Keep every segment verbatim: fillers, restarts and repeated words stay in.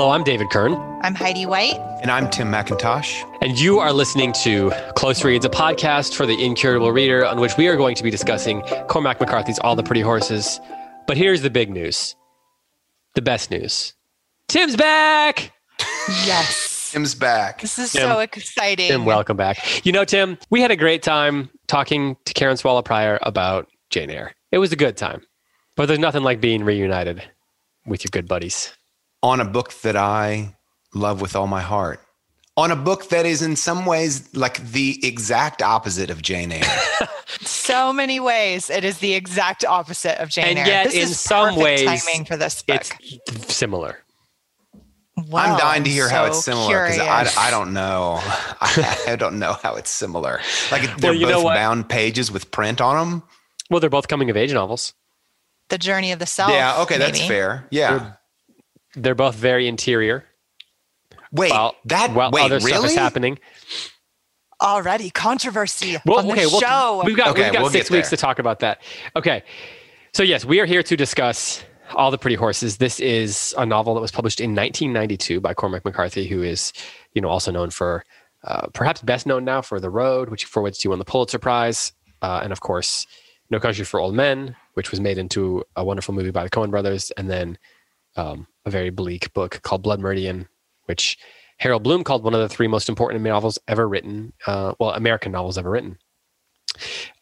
Hello, I'm David Kern. I'm Heidi White. And I'm Tim McIntosh. And you are listening to Close Reads, a podcast for the incurable reader, on which we are going to be discussing Cormac McCarthy's All the Pretty Horses. But here's the big news. The best news. Tim's back! Yes. Tim's back. This is Tim, so exciting. Tim, welcome back. You know, Tim, we had a great time talking to Karen Swallow Prior about Jane Eyre. It was a good time. But there's nothing like being reunited with your good buddies. On a book that I love with all my heart. On a book that is in some ways like the exact opposite of Jane Eyre. So many ways it is the exact opposite of Jane and Eyre. And yet this in is some ways timing for this book. It's similar. Wow, I'm dying to hear so how it's similar because I, I don't know. I, I don't know how it's similar. Like they're well, both bound pages with print on them. Well, they're both coming of age novels. The Journey of the Self. Yeah, okay, maybe. That's fair. Yeah. They're, they're both very interior. Wait, while, that while wait, other really? Stuff is happening. Already controversy well, on okay, the well, show. We've got, okay, we've got we'll six weeks to talk about that. Okay. So yes, we are here to discuss All the Pretty Horses. This is a novel that was published in nineteen ninety-two by Cormac McCarthy, who is, you know, also known for, uh, perhaps best known now for The Road, which for which he won the Pulitzer Prize, uh, and of course, No Country for Old Men, which was made into a wonderful movie by the Coen brothers, and then um, a very bleak book called Blood Meridian, which Harold Bloom called one of the three most important novels ever written, uh, well, American novels ever written.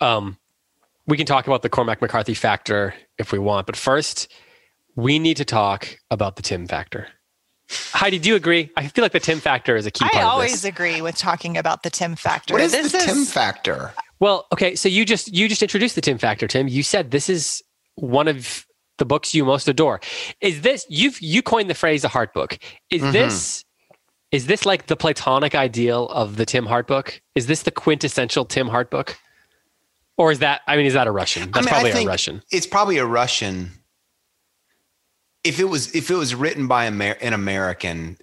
Um, we can talk about the Cormac McCarthy factor if we want, but first, we need to talk about the Tim factor. Heidi, do you agree? I feel like the Tim factor is a key I part of this. I always agree with talking about the Tim factor. What is this the is... Tim factor? Well, okay, so you just you just introduced the Tim factor, Tim. You said this is one of the books you most adore. Is this you've you coined the phrase a heart book? Is mm-hmm. this is this like the platonic ideal of the Tim Hart book? Is this the quintessential Tim Hart book? Or is that I mean, is that a Russian? That's I mean, probably I think a Russian. It's probably a Russian. If it was if it was written by Amer- an American,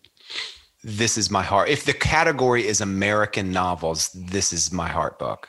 this is my heart. If the category is American novels, this is my heart book.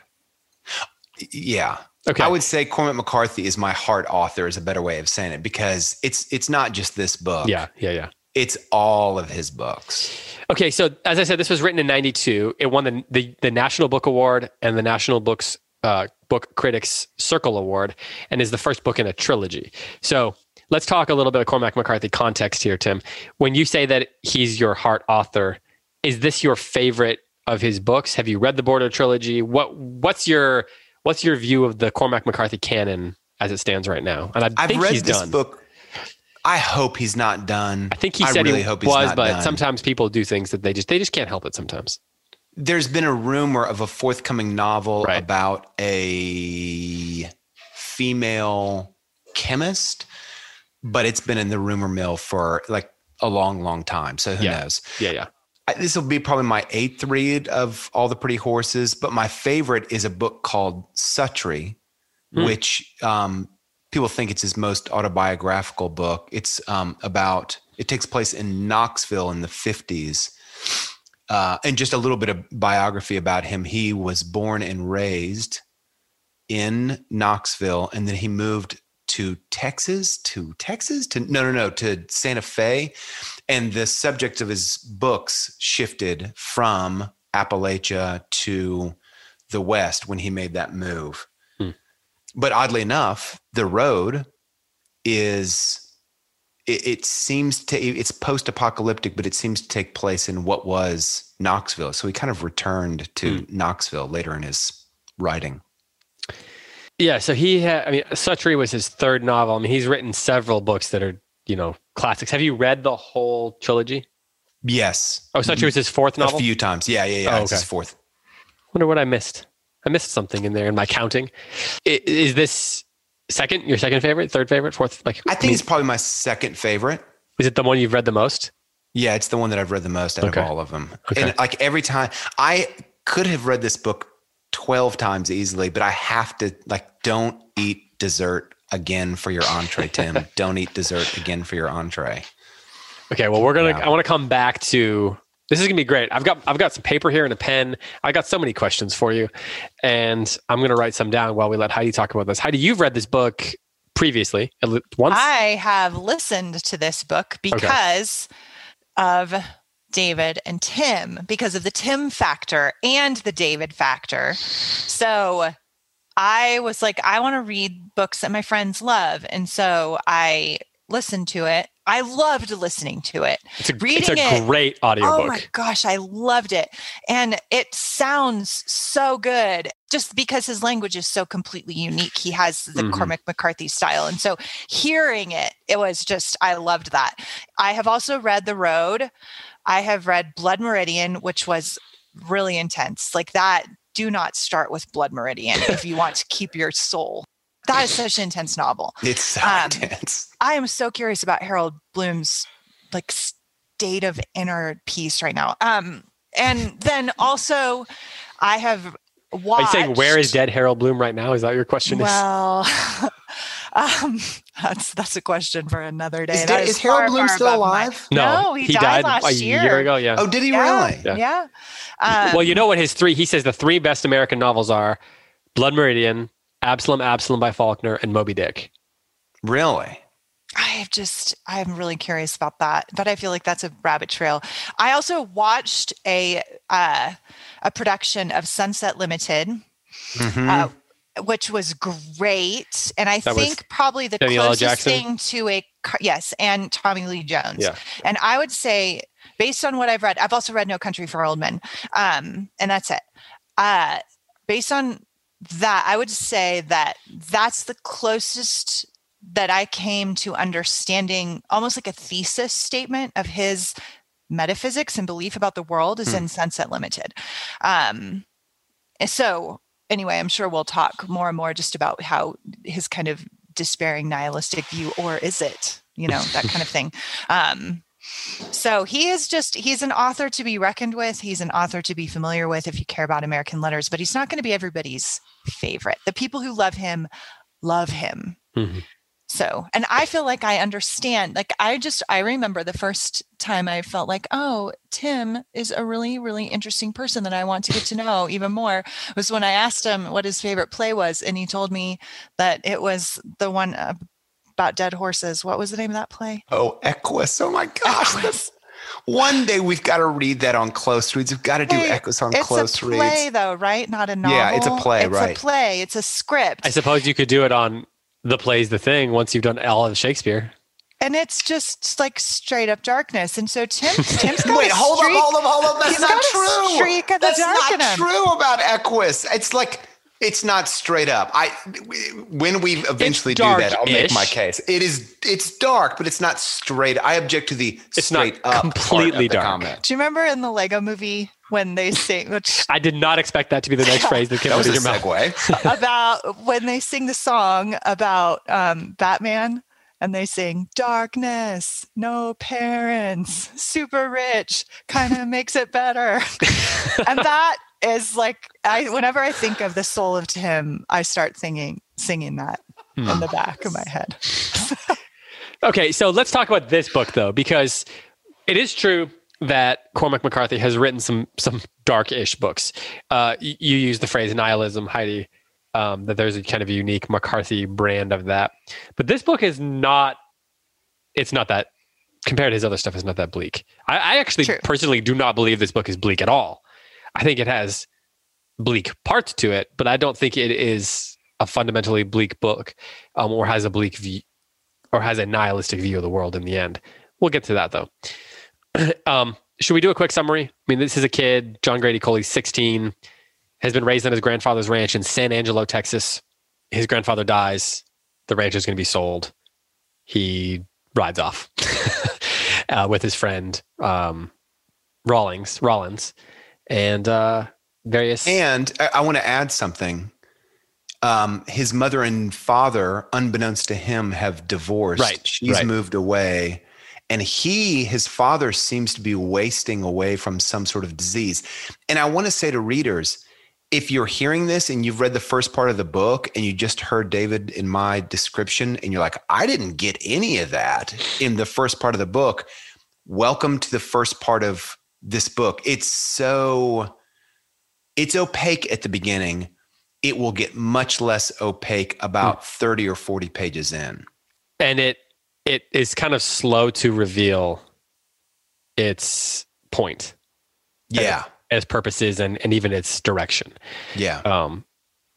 Yeah. Okay. I would say Cormac McCarthy is my heart author is a better way of saying it because it's it's not just this book. Yeah, yeah, yeah. It's all of his books. Okay, so as I said, this was written in ninety-two. It won the the, the National Book Award and the National Books uh, Book Critics Circle Award and is the first book in a trilogy. So let's talk a little bit of Cormac McCarthy context here, Tim. When you say that he's your heart author, is this your favorite of his books? Have you read the Border Trilogy? What what's your what's your view of the Cormac McCarthy canon as it stands right now? And I I've think read he's this done. book. I hope he's not done. I think he I said really he hope was, but done. Sometimes people do things that they just they just can't help it sometimes. There's been a rumor of a forthcoming novel right. about a female chemist, but it's been in the rumor mill for like a long, long time. So who yeah. knows? Yeah, yeah. This will be probably my eighth read of All the Pretty Horses, but my favorite is a book called Suttree, mm. which um, people think it's his most autobiographical book. It's um, about, it takes place in Knoxville in the fifties. Uh, and just a little bit of biography about him. He was born and raised in Knoxville, and then he moved to Texas, to Texas, to no, no, no, to Santa Fe. And the subject of his books shifted from Appalachia to the West when he made that move. Hmm. But oddly enough, The Road is, it, it seems to, it's post-apocalyptic, but it seems to take place in what was Knoxville. So he kind of returned to hmm. Knoxville later in his writing. Yeah, so he had, I mean, Suttree was his third novel. I mean, he's written several books that are, you know, classics. Have you read the whole trilogy? Yes. Oh, Suttree was his fourth novel? A few times. Yeah, yeah, yeah. Oh, okay. It's his fourth. Wonder what I missed. I missed something in there in my counting. Is this second, your second favorite, third favorite, fourth? Like, I think I mean, it's probably my second favorite. Is it the one you've read the most? Yeah, it's the one that I've read the most out okay. of all of them. Okay. And like every time, I could have read this book twelve times easily, but I have to like, don't eat dessert again for your entree, Tim. Don't eat dessert again for your entree. Okay. Well, we're going to, yeah. I want to come back to, this is gonna be great. I've got, I've got some paper here and a pen. I got so many questions for you and I'm going to write some down while we let Heidi talk about this. Heidi, you've read this book previously once. I have listened to this book because okay. of David and Tim because of the Tim factor and the David factor. So I was like, I want to read books that my friends love. And so I listened to it. I loved listening to it. It's a, Reading it's a it, great audiobook. Oh my gosh, I loved it. And it sounds so good just because his language is so completely unique. He has the mm-hmm. Cormac McCarthy style. And so hearing it, it was just, I loved that. I have also read The Road. I have read Blood Meridian, which was really intense. Like that, do not start with Blood Meridian if you want to keep your soul. That is such an intense novel. It's so um, intense. I am so curious about Harold Bloom's like state of inner peace right now. Um, and then also I have watched... Are you saying where is dead Harold Bloom right now? Is that your question? Well, um, that's that's a question for another day. Is, that, is, is Harold Bloom still alive? My... No, no, he, he died, died last a year. year ago. Yeah. Oh, did he yeah, really? Yeah. yeah. Um, well, you know what his three... He says the three best American novels are Blood Meridian, Absalom, Absalom by Faulkner, and Moby Dick. Really? I have just, I'm really curious about that, but I feel like that's a rabbit trail. I also watched a uh, a production of Sunset Limited, mm-hmm. uh, which was great, and I that think probably the Samuel closest Jackson. thing to a yes, and Tommy Lee Jones. Yeah. And I would say, based on what I've read, I've also read No Country for Old Men, um, and that's it. Uh, based on that, I would say that that's the closest that I came to understanding almost like a thesis statement of his metaphysics and belief about the world is hmm. in Sunset Limited. Um, so anyway, I'm sure we'll talk more and more just about how his kind of despairing nihilistic view, or is it, you know, that kind of thing. Um, So he is just, he's an author to be reckoned with. He's an author to be familiar with if you care about American letters, but he's not going to be everybody's favorite. The people who love him, love him. Mm-hmm. So, and I feel like I understand, like I just, I remember the first time I felt like, oh, Tim is a really, really interesting person that I want to get to know even more, was when I asked him what his favorite play was. And he told me that it was the one uh, about dead horses. What was the name of that play? Oh, Equus. Oh my gosh. That's, one day we've got to read that on Close Reads. We've got to do hey, Equus on Close Reads. It's a play reads. though, right? Not a novel. Yeah, it's a play, it's right? It's a play. It's a script. I suppose you could do it on The Play's the Thing once you've done all of Shakespeare. And it's just like straight up darkness. And so Tim, Tim's got Wait, a streak. Wait, hold up, hold up, hold up. That's not true. Streak of That's the dark not true about Equus. It's like... It's not straight up. I when we eventually do that, I'll make my case. It is. It's dark, but it's not straight. I object to the it's straight not up completely part of dark. The comment. Do you remember in the Lego Movie when they sing? Which, I did not expect that to be the next phrase that came out of your mouth. About when they sing the song about um, Batman. And they sing, darkness, no parents, super rich, kind of makes it better. And that is like, I, whenever I think of the soul of Tim, I start singing, singing that mm. in the back of my head. Okay, so let's talk about this book, though, because it is true that Cormac McCarthy has written some some dark-ish books. Uh, you, you use the phrase nihilism, Heidi. Um, that there's a kind of unique McCarthy brand of that. But this book is not, it's not that, compared to his other stuff, it's not that bleak. I, I actually True. personally do not believe this book is bleak at all. I think it has bleak parts to it, but I don't think it is a fundamentally bleak book um, or has a bleak view or has a nihilistic view of the world in the end. We'll get to that though. um, should we do a quick summary? I mean, this is a kid, John Grady Cole, he's sixteen. Has been raised on his grandfather's ranch in San Angelo, Texas. His grandfather dies. The ranch is going to be sold. He rides off uh, with his friend um, Rawlins, Rawlins, and uh, various. And I, I want to add something. Um, his mother and father, unbeknownst to him, have divorced. Right, She's right. moved away. And he, his father, seems to be wasting away from some sort of disease. And I want to say to readers, if you're hearing this and you've read the first part of the book and you just heard David in my description and you're like, I didn't get any of that in the first part of the book, welcome to the first part of this book. It's so, it's opaque at the beginning. It will get much less opaque about thirty or forty pages in. And it it is kind of slow to reveal its point. Yeah. As, as purposes and, and even its direction. Yeah. Um,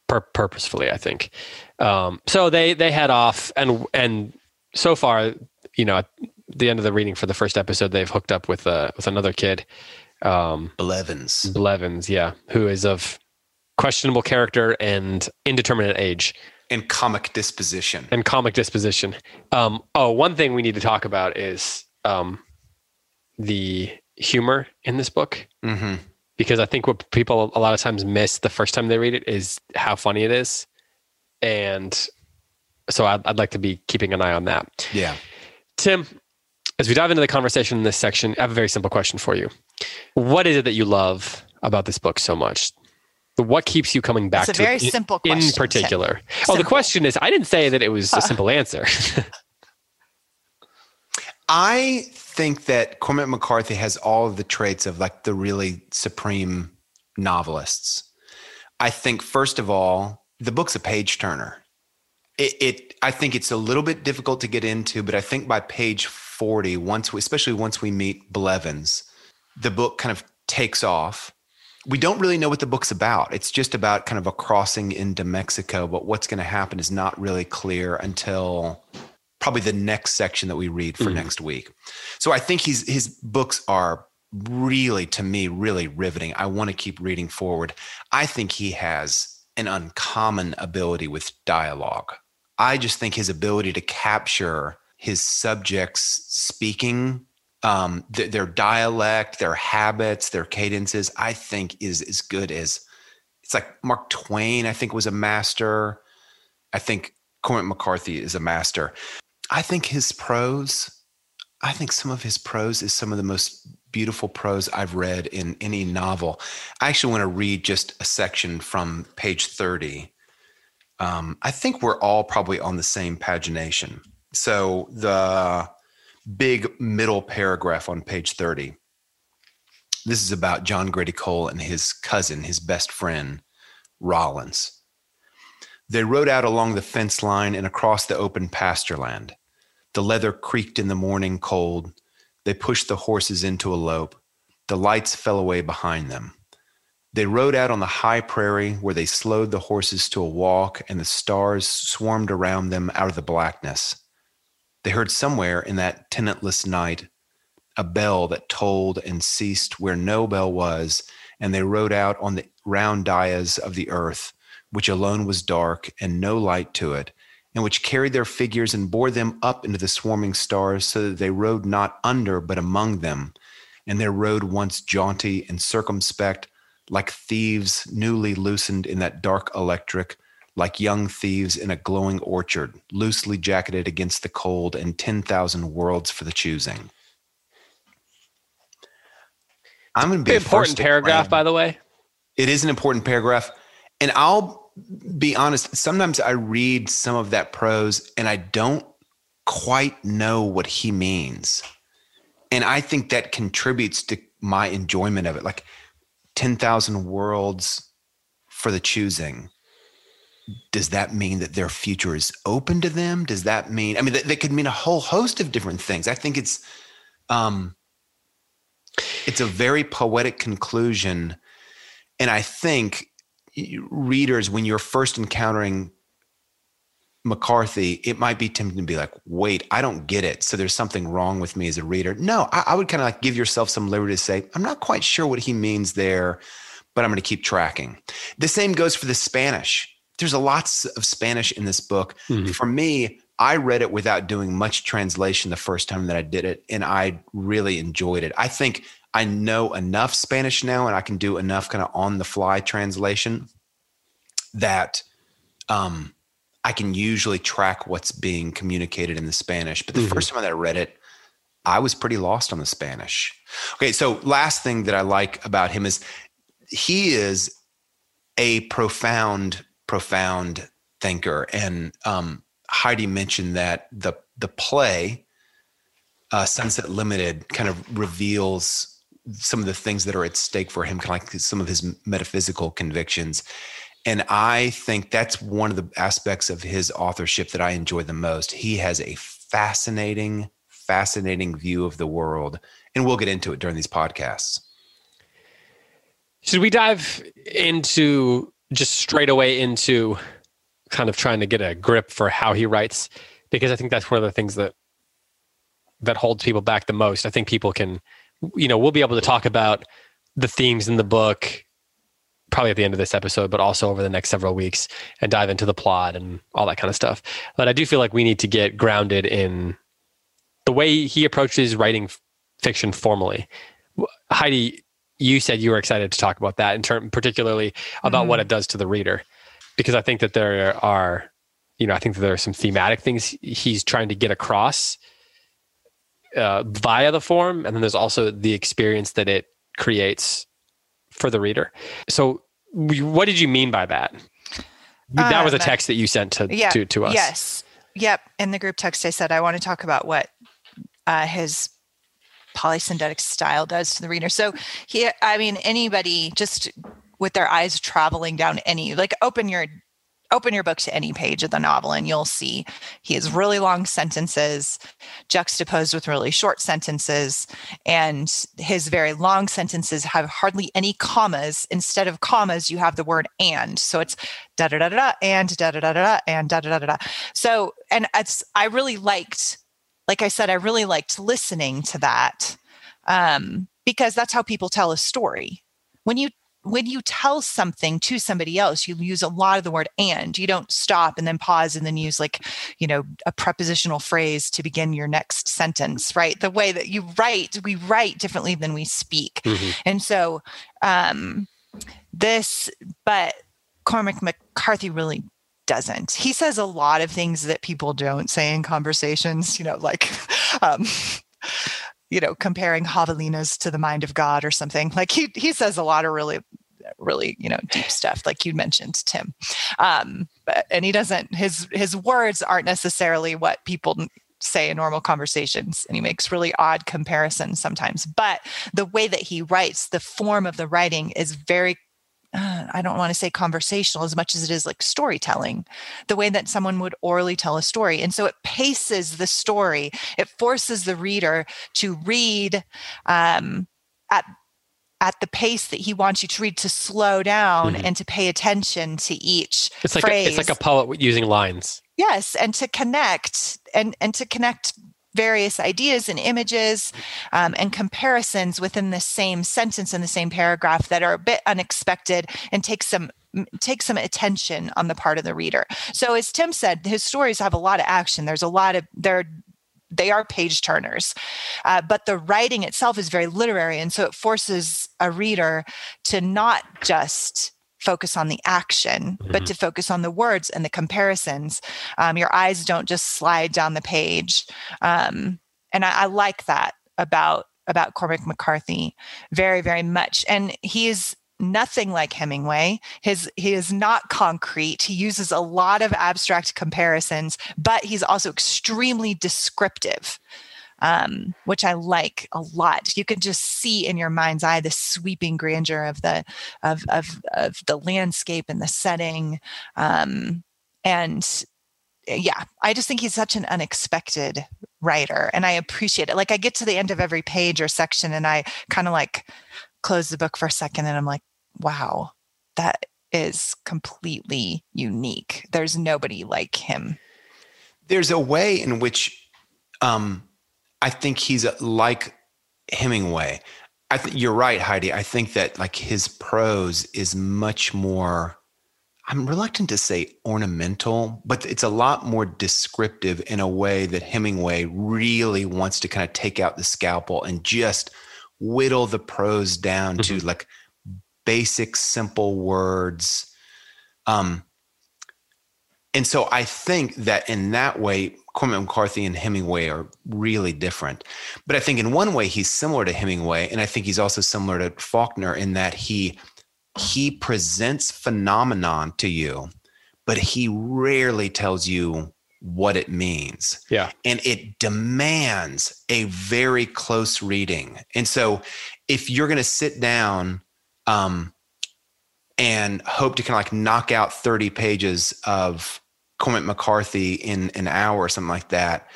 pur- purposefully, I think. Um, so they, they head off and, and so far, you know, at the end of the reading for the first episode, they've hooked up with, uh, with another kid. Um, Blevins. Blevins. Yeah. Who is of questionable character and indeterminate age. And comic disposition. And comic disposition. Um, oh, one thing we need to talk about is um, the humor in this book. Mm-hmm. Because I think what people a lot of times miss the first time they read it is how funny it is. And so I'd, I'd like to be keeping an eye on that. Yeah. Tim, as we dive into the conversation in this section, I have a very simple question for you. What is it that you love about this book so much? What keeps you coming back to it? It's a very simple question. In particular. Oh, the question is, I didn't say that it was a simple answer. I think that Cormac McCarthy has all of the traits of like the really supreme novelists. I think, first of all, the book's a page turner. It, it I think it's a little bit difficult to get into, but I think by page forty, once we, especially once we meet Blevins, the book kind of takes off. We don't really know what the book's about. It's just about kind of a crossing into Mexico, but what's going to happen is not really clear until probably the next section that we read for mm. next week. So I think he's, his books are really, to me, really riveting. I want to keep reading forward. I think he has an uncommon ability with dialogue. I just think his ability to capture his subjects speaking, Um, th- their dialect, their habits, their cadences, I think is as good as, it's like Mark Twain, I think, was a master. I think Cormac McCarthy is a master. I think his prose, I think some of his prose is some of the most beautiful prose I've read in any novel. I actually want to read just a section from page thirty. Um, I think we're all probably on the same pagination. So the big middle paragraph on page thirty. This is about John Grady Cole and his cousin, his best friend, Rawlins. They rode out along the fence line and across the open pasture land. The leather creaked in the morning cold. They pushed the horses into a lope. The lights fell away behind them. They rode out on the high prairie where they slowed the horses to a walk and the stars swarmed around them out of the blackness. They heard somewhere in that tenantless night a bell that tolled and ceased where no bell was, and they rode out on the round dais of the earth, which alone was dark and no light to it, and which carried their figures and bore them up into the swarming stars so that they rode not under but among them, and their road once jaunty and circumspect, like thieves newly loosened in that dark electric, like young thieves in a glowing orchard, loosely jacketed against the cold and ten thousand worlds for the choosing. I'm going to be an important paragraph, by the way. It is an important paragraph. And I'll be honest, sometimes I read some of that prose and I don't quite know what he means. And I think that contributes to my enjoyment of it. Like ten thousand worlds for the choosing. Does that mean that their future is open to them? Does that mean, I mean, that, that could mean a whole host of different things. I think it's, um, it's a very poetic conclusion. And I think readers, when you're first encountering McCarthy, it might be tempting to be like, wait, I don't get it. So there's something wrong with me as a reader. No, I, I would kind of like give yourself some liberty to say, I'm not quite sure what he means there, but I'm going to keep tracking. The same goes for the Spanish. There's a lots of Spanish in this book. Mm-hmm. For me, I read it without doing much translation the first time that I did it, and I really enjoyed it. I think I know enough Spanish now, and I can do enough kind of on-the-fly translation that um, I can usually track what's being communicated in the Spanish. But the mm-hmm. first time that I read it, I was pretty lost on the Spanish. Okay, so last thing that I like about him is he is a profound profound thinker. And um, Heidi mentioned that the the play, uh, Sunset Limited, kind of reveals some of the things that are at stake for him, kind of like some of his metaphysical convictions. And I think that's one of the aspects of his authorship that I enjoy the most. He has a fascinating, fascinating view of the world. And we'll get into it during these podcasts. Should we dive into just straight away into kind of trying to get a grip for how he writes? Because I think that's one of the things that that holds people back the most. I think people can, you know, we'll be able to talk about the themes in the book probably at the end of this episode, but also over the next several weeks, and dive into the plot and all that kind of stuff. But I do feel like we need to get grounded in the way he approaches writing f- fiction formally. Heidi, you said you were excited to talk about that, in term, particularly about mm-hmm. what it does to the reader, because I think that there are, you know, I think that there are some thematic things he's trying to get across uh, via the form. And then there's also the experience that it creates for the reader. So what did you mean by that? That uh, was a text that you sent to, yeah, to, to us. Yes. Yep. In the group text, I said, I want to talk about what uh, his polysynthetic style does to the reader. So he, I mean, anybody just with their eyes traveling down any, like open your, open your book to any page of the novel and you'll see he has really long sentences juxtaposed with really short sentences. And his very long sentences have hardly any commas. Instead of commas, you have the word and. So it's da da da da da and da da da da da and da da da da da. So, and it's, I really liked Like I said, I really liked listening to that um, because that's how people tell a story. When you when you tell something to somebody else, you use a lot of the word and. You don't stop and then pause and then use like, you know, a prepositional phrase to begin your next sentence, right? The way that you write, we write differently than we speak. Mm-hmm. And so um, this, but Cormac McCarthy really doesn't. He says a lot of things that people don't say in conversations, you know, like, um, you know, comparing javelinas to the mind of God or something. Like he he says a lot of really, really, you know, deep stuff, like you mentioned, Tim. Um, but, and he doesn't, his his words aren't necessarily what people say in normal conversations. And he makes really odd comparisons sometimes. But the way that he writes, the form of the writing is very I don't want to say conversational as much as it is like storytelling, the way that someone would orally tell a story. And so it paces the story. It forces the reader to read um, at at the pace that he wants you to read, to slow down mm-hmm. and to pay attention to each it's like phrase. A, it's like a poet using lines. Yes, and to connect and, and to connect various ideas and images um, and comparisons within the same sentence and the same paragraph that are a bit unexpected and take some take some attention on the part of the reader. So as Tim said, his stories have a lot of action. There's a lot of there. They are page turners, uh, but the writing itself is very literary, and so it forces a reader to not just focus on the action, mm-hmm. but to focus on the words and the comparisons. Um, your eyes don't just slide down the page. Um, and I, I like that about, about Cormac McCarthy very, very much. And he is nothing like Hemingway. His, he is not concrete. He uses a lot of abstract comparisons, but he's also extremely descriptive. Um, which I like a lot. You can just see in your mind's eye the sweeping grandeur of the of of, of the landscape and the setting. Um, and yeah, I just think he's such an unexpected writer, and I appreciate it. Like I get to the end of every page or section, and I kind of like close the book for a second, and I'm like, wow, that is completely unique. There's nobody like him. There's a way in which. Um... I think he's like Hemingway. I think you're right, Heidi. I think that like his prose is much more, I'm reluctant to say ornamental, but it's a lot more descriptive in a way that Hemingway really wants to kind of take out the scalpel and just whittle the prose down mm-hmm. to like basic, simple words. Um, and so I think that in that way, Cormac McCarthy and Hemingway are really different. But I think in one way he's similar to Hemingway, and I think he's also similar to Faulkner in that he he presents phenomenon to you, but he rarely tells you what it means. Yeah. And it demands a very close reading. And so if you're going to sit down um, and hope to kind of like knock out thirty pages of Cormac McCarthy in an hour or something like that,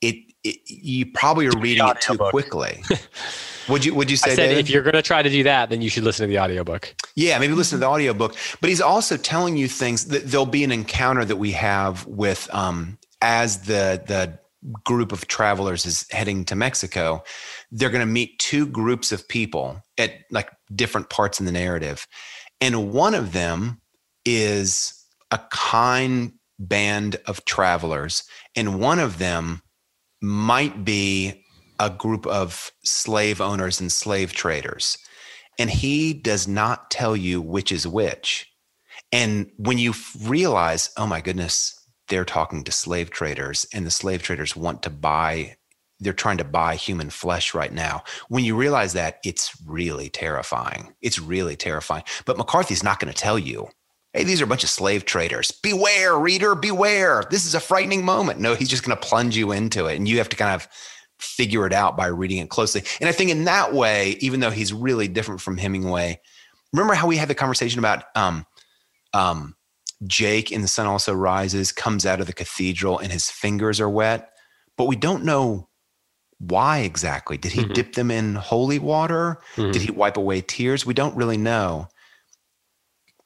it it, you probably are reading it too quickly. Would you, would you say, I said, David? If you're going to try to do that, then you should listen to the audiobook. Yeah, maybe listen to the audiobook. But he's also telling you things that there'll be an encounter that we have with, um, as the, the group of travelers is heading to Mexico, they're going to meet two groups of people at like different parts in the narrative. And one of them is a kind band of travelers. And one of them might be a group of slave owners and slave traders. And he does not tell you which is which. And when you realize, oh my goodness, they're talking to slave traders, and the slave traders want to buy, they're trying to buy human flesh right now. When you realize that, it's really terrifying. It's really terrifying. But McCarthy's not going to tell you, hey, these are a bunch of slave traders. Beware, reader, beware. This is a frightening moment. No, he's just going to plunge you into it, and you have to kind of figure it out by reading it closely. And I think in that way, even though he's really different from Hemingway, remember how we had the conversation about um, um, Jake in The Sun Also Rises comes out of the cathedral and his fingers are wet, but we don't know why exactly. Did he mm-hmm. dip them in holy water? Mm-hmm. Did he wipe away tears? We don't really know.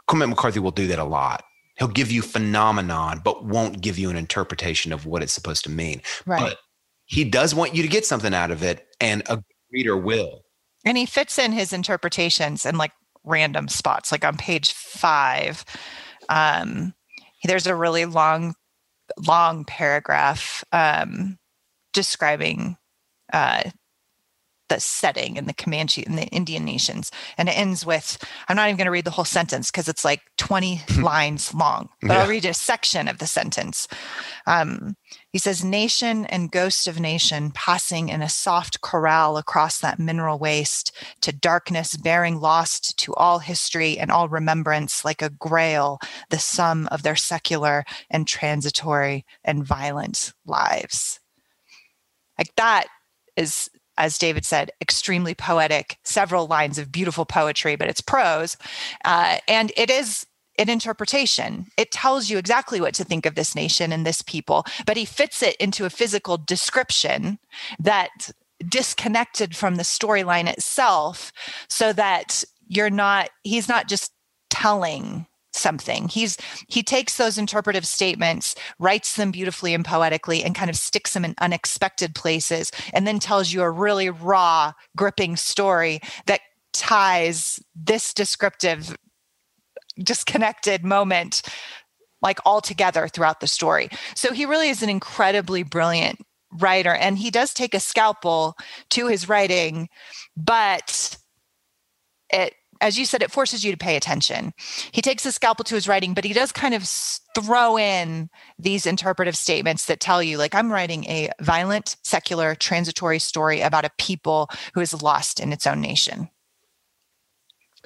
Cormac McCarthy will do that a lot. He'll give you phenomenon, but won't give you an interpretation of what it's supposed to mean. Right. But he does want you to get something out of it, and a reader will. And he fits in his interpretations in like random spots, like on page five. Um, there's a really long, long paragraph um, describing uh, the setting in the Comanche and in the Indian nations. And it ends with, I'm not even going to read the whole sentence because it's like twenty lines long, but yeah. I'll read a section of the sentence. Um, he says, nation and ghost of nation passing in a soft corral across that mineral waste to darkness, bearing lost to all history and all remembrance like a grail, the sum of their secular and transitory and violent lives. Like that is, as David said, extremely poetic, several lines of beautiful poetry, but it's prose. Uh, and it is an interpretation. It tells you exactly what to think of this nation and this people, but he fits it into a physical description that disconnected from the storyline itself so that you're not, he's not just telling something. He's, he takes those interpretive statements, writes them beautifully and poetically, and kind of sticks them in unexpected places, and then tells you a really raw, gripping story that ties this descriptive, disconnected moment like all together throughout the story. So he really is an incredibly brilliant writer, and he does take a scalpel to his writing, but it, as you said, it forces you to pay attention. He takes a scalpel to his writing, but he does kind of throw in these interpretive statements that tell you, like, I'm writing a violent, secular, transitory story about a people who is lost in its own nation.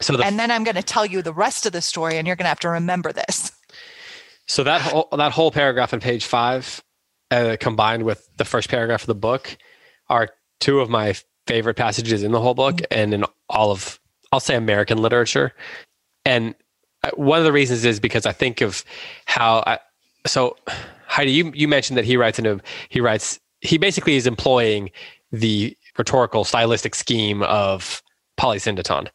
So the, and then I'm going to tell you the rest of the story, and you're going to have to remember this. So that whole, that whole paragraph on page five, uh, combined with the first paragraph of the book, are two of my favorite passages in the whole book and in all of, I'll say, American literature. And one of the reasons is because I think of how I, so Heidi, you, you mentioned that he writes in a, he writes, he basically is employing the rhetorical stylistic scheme of polysyndeton.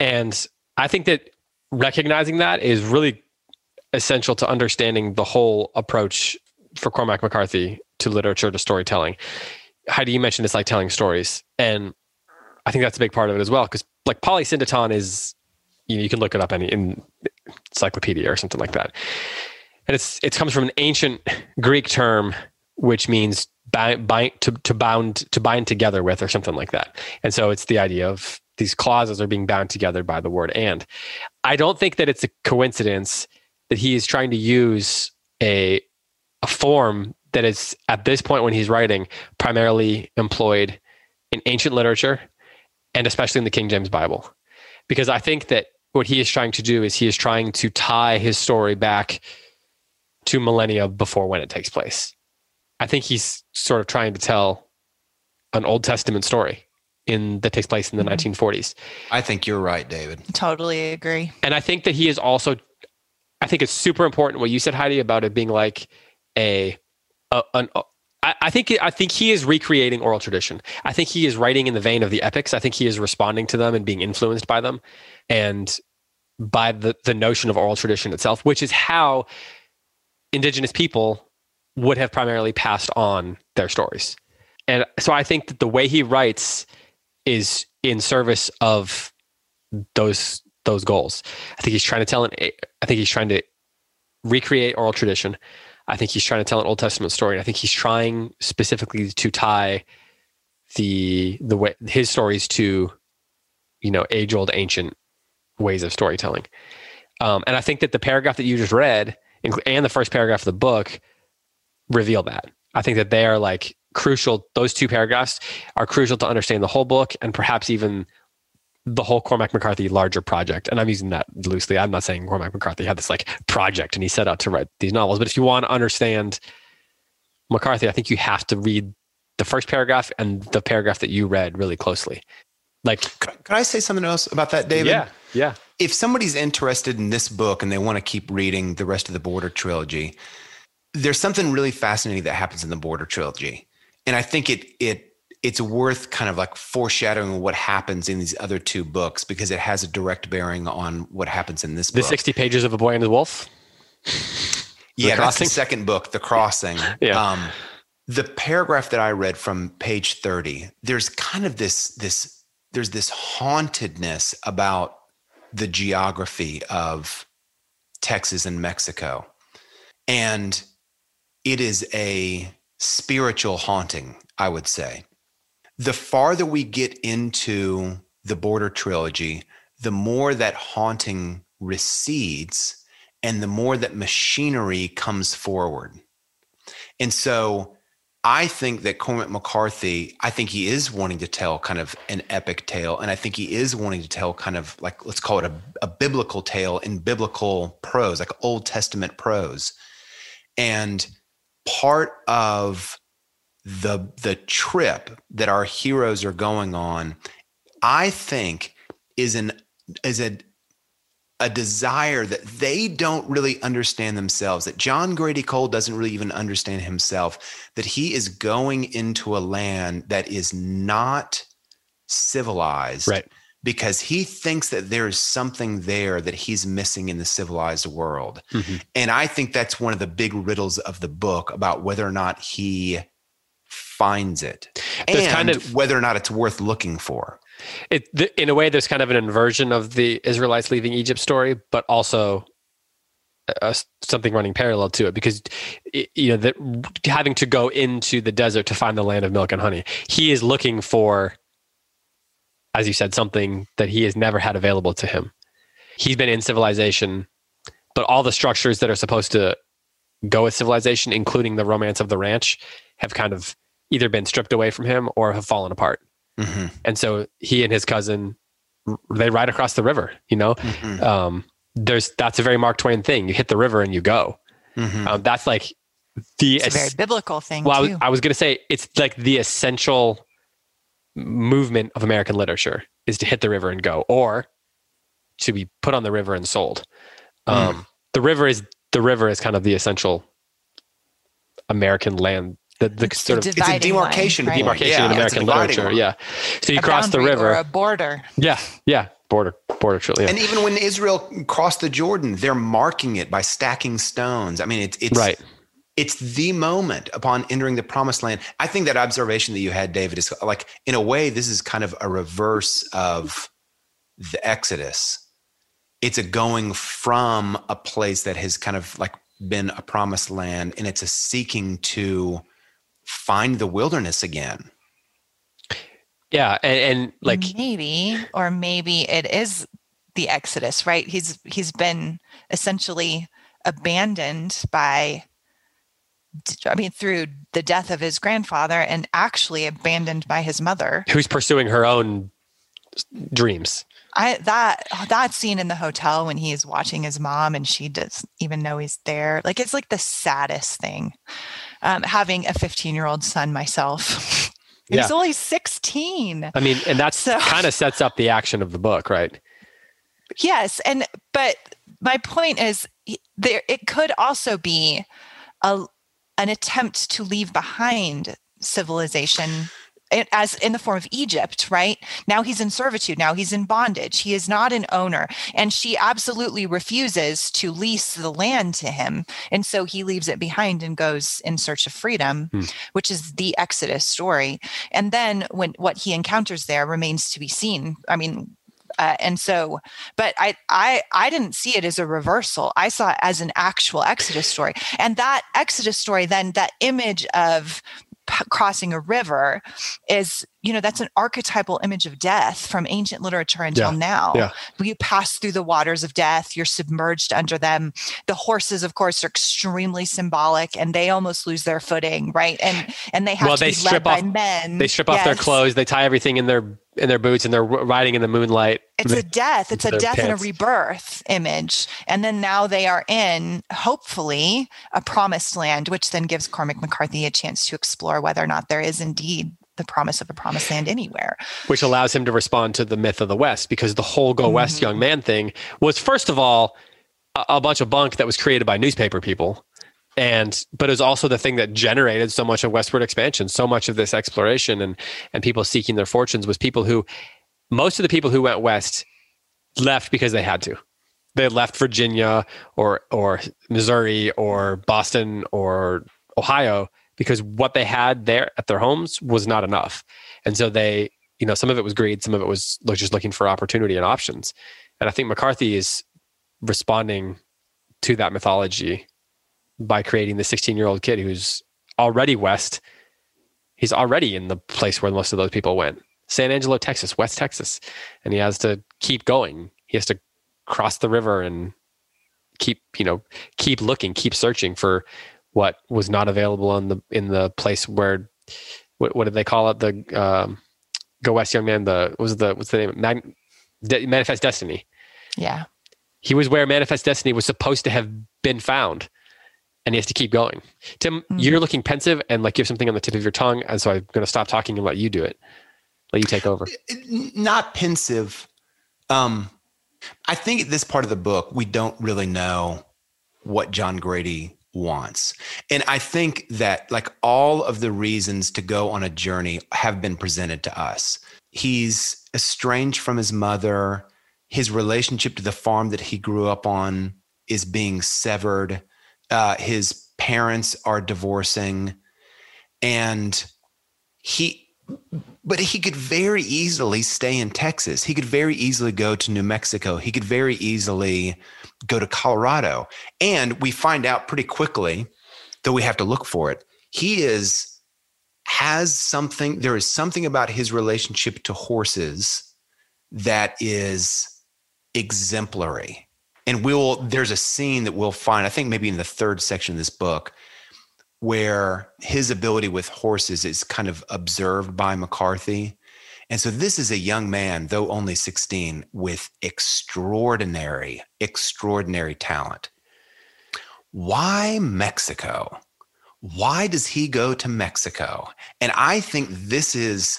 And I think that recognizing that is really essential to understanding the whole approach for Cormac McCarthy to literature, to storytelling. Heidi, you mentioned it's like telling stories. And I think that's a big part of it as well, because like polysyndeton is, you know, you can look it up any in encyclopedia or something like that. And it's, it comes from an ancient Greek term, which means bind, bind, to, to bound, to bind together with, or something like that. And so it's the idea of these clauses are being bound together by the word and. I don't think that it's a coincidence that he is trying to use a, a form that is, at this point when he's writing, primarily employed in ancient literature, and especially in the King James Bible. Because I think that what he is trying to do is he is trying to tie his story back to millennia before when it takes place. I think he's sort of trying to tell an Old Testament story in that takes place in the mm-hmm. nineteen forties. I think you're right, David. Totally agree. And I think that he is also, I think it's super important what you said, Heidi, about it being like a, a an, I, I think I think he is recreating oral tradition. I think he is writing in the vein of the epics. I think he is responding to them and being influenced by them and by the, the notion of oral tradition itself, which is how indigenous people would have primarily passed on their stories. And so I think that the way he writes is in service of those those goals. I think he's trying to tell an I think he's trying to recreate oral tradition. I think he's trying to tell an Old Testament story. And I think he's trying specifically to tie the the way his stories to, you know, age old ancient ways of storytelling. Um, and I think that the paragraph that you just read and the first paragraph of the book reveal that. I think that they are like crucial. Those two paragraphs are crucial to understand the whole book and perhaps even the whole Cormac McCarthy larger project. And I'm using that loosely. I'm not saying Cormac McCarthy had this like project and he set out to write these novels. But if you want to understand McCarthy, I think you have to read the first paragraph and the paragraph that you read really closely. Like, could I say something else about that, David? Yeah, yeah. If somebody's interested in this book and they want to keep reading the rest of the Border Trilogy, there's something really fascinating that happens in the Border Trilogy. And I think it it it's worth kind of like foreshadowing what happens in these other two books because it has a direct bearing on what happens in this book. The sixty Pages of a Boy and the Wolf? Yeah, the that's the second book, The Crossing. Yeah. Um, the paragraph that I read from page thirty, there's kind of this this there's this hauntedness about the geography of Texas and Mexico. And it is a spiritual haunting, I would say. The farther we get into the Border Trilogy, the more that haunting recedes and the more that machinery comes forward. And so I think that Cormac McCarthy, I think he is wanting to tell kind of an epic tale. And I think he is wanting to tell kind of like, let's call it a, a biblical tale in biblical prose, like Old Testament prose. And part of the the trip that our heroes are going on, I think is an is a a desire that they don't really understand themselves, that John Grady Cole doesn't really even understand himself, that he is going into a land that is not civilized, right? Because he thinks that there is something there that he's missing in the civilized world. Mm-hmm. And I think that's one of the big riddles of the book about whether or not he finds it there's and kind of, whether or not it's worth looking for. It, th- in a way, there's kind of an inversion of the Israelites leaving Egypt story, but also uh, something running parallel to it because it, you know, that having to go into the desert to find the land of milk and honey, he is looking for, as you said, something that he has never had available to him. He's been in civilization, but all the structures that are supposed to go with civilization, including the romance of the ranch, have kind of either been stripped away from him or have fallen apart. Mm-hmm. And so he and his cousin, they ride across the river, you know? Mm-hmm. Um, there's that's a very Mark Twain thing. You hit the river and you go. Mm-hmm. Um, that's like the... It's a very biblical thing, well, too. I was, I was going to say, it's like the essential movement of American literature is to hit the river and go, or to be put on the river and sold. Um, mm. The river is the river is kind of the essential American land. The, the it's, sort of, it's a demarcation, line, right? demarcation yeah, in American literature. Line. Yeah, so you a cross the river, or a border. Yeah, yeah, border, border. Yeah. And even when Israel crossed the Jordan, they're marking it by stacking stones. I mean, it's it's right. It's the moment upon entering the promised land. I think that observation that you had, David, is like, in a way, this is kind of a reverse of the Exodus. It's a going from a place that has kind of like been a promised land, and it's a seeking to find the wilderness again. Yeah. And, and like maybe, or maybe it is the Exodus, right? He's, he's been essentially abandoned by, I mean, through the death of his grandfather, and actually abandoned by his mother, who's pursuing her own dreams. I that that scene in the hotel when he is watching his mom and she doesn't even know he's there, like, it's like the saddest thing. Um, having a fifteen-year-old son myself, yeah. He's only sixteen. I mean, and that's so, kind of sets up the action of the book, right? Yes, and but my point is, there it could also be a an attempt to leave behind civilization as in the form of Egypt, right? Now he's in servitude. Now he's in bondage. He is not an owner. And she absolutely refuses to lease the land to him. And so he leaves it behind and goes in search of freedom, hmm. which is the Exodus story. And then when what he encounters there remains to be seen. I mean, Uh, and so, but I, I, I didn't see it as a reversal. I saw it as an actual Exodus story. And that Exodus story, then that image of p- crossing a river is, you know, that's an archetypal image of death from ancient literature until yeah. now. Yeah. You pass through the waters of death, you're submerged under them. The horses, of course, are extremely symbolic and they almost lose their footing. Right. And, and they have well, to they be strip led off, by men. They strip yes. off their clothes. They tie everything in their in their boots and they're riding in the moonlight. It's a death. It's a death pants. And a rebirth image. And then now they are in, hopefully, a promised land, which then gives Cormac McCarthy a chance to explore whether or not there is indeed the promise of a promised land anywhere. Which allows him to respond to the myth of the West, because the whole go West mm-hmm. young man thing was, first of all, a, a bunch of bunk that was created by newspaper people. And, but it was also the thing that generated so much of westward expansion, so much of this exploration and, and people seeking their fortunes was people who, most of the people who went west left because they had to. They left Virginia or, or Missouri or Boston or Ohio because what they had there at their homes was not enough. And so they, you know, some of it was greed, some of it was just looking for opportunity and options. And I think McCarthy is responding to that mythology by creating the sixteen-year-old kid who's already West. He's already in the place where most of those people went. San Angelo, Texas, West Texas. And he has to keep going. He has to cross the river and keep, you know, keep looking, keep searching for what was not available on the in the place where, what, what did they call it? The um, Go West Young Man, the, what was the, what's the name? Mag, De, Manifest Destiny. Yeah. He was where Manifest Destiny was supposed to have been found. And he has to keep going. Tim, mm-hmm. you're looking pensive and like you have something on the tip of your tongue. And so I'm going to stop talking and let you do it. Let you take over. Not pensive. Um, I think at this part of the book, we don't really know what John Grady wants. And I think that like all of the reasons to go on a journey have been presented to us. He's estranged from his mother. His relationship to the farm that he grew up on is being severed. Uh, his parents are divorcing and he, but he could very easily stay in Texas. He could very easily go to New Mexico. He could very easily go to Colorado. And we find out pretty quickly, though we have to look for it. He is, has something, there is something about his relationship to horses that is exemplary. And we'll, there's a scene that we'll find, I think maybe in the third section of this book, where his ability with horses is kind of observed by McCarthy. And so this is a young man, though only sixteen, with extraordinary, extraordinary talent. Why Mexico? Why does he go to Mexico? And I think this is,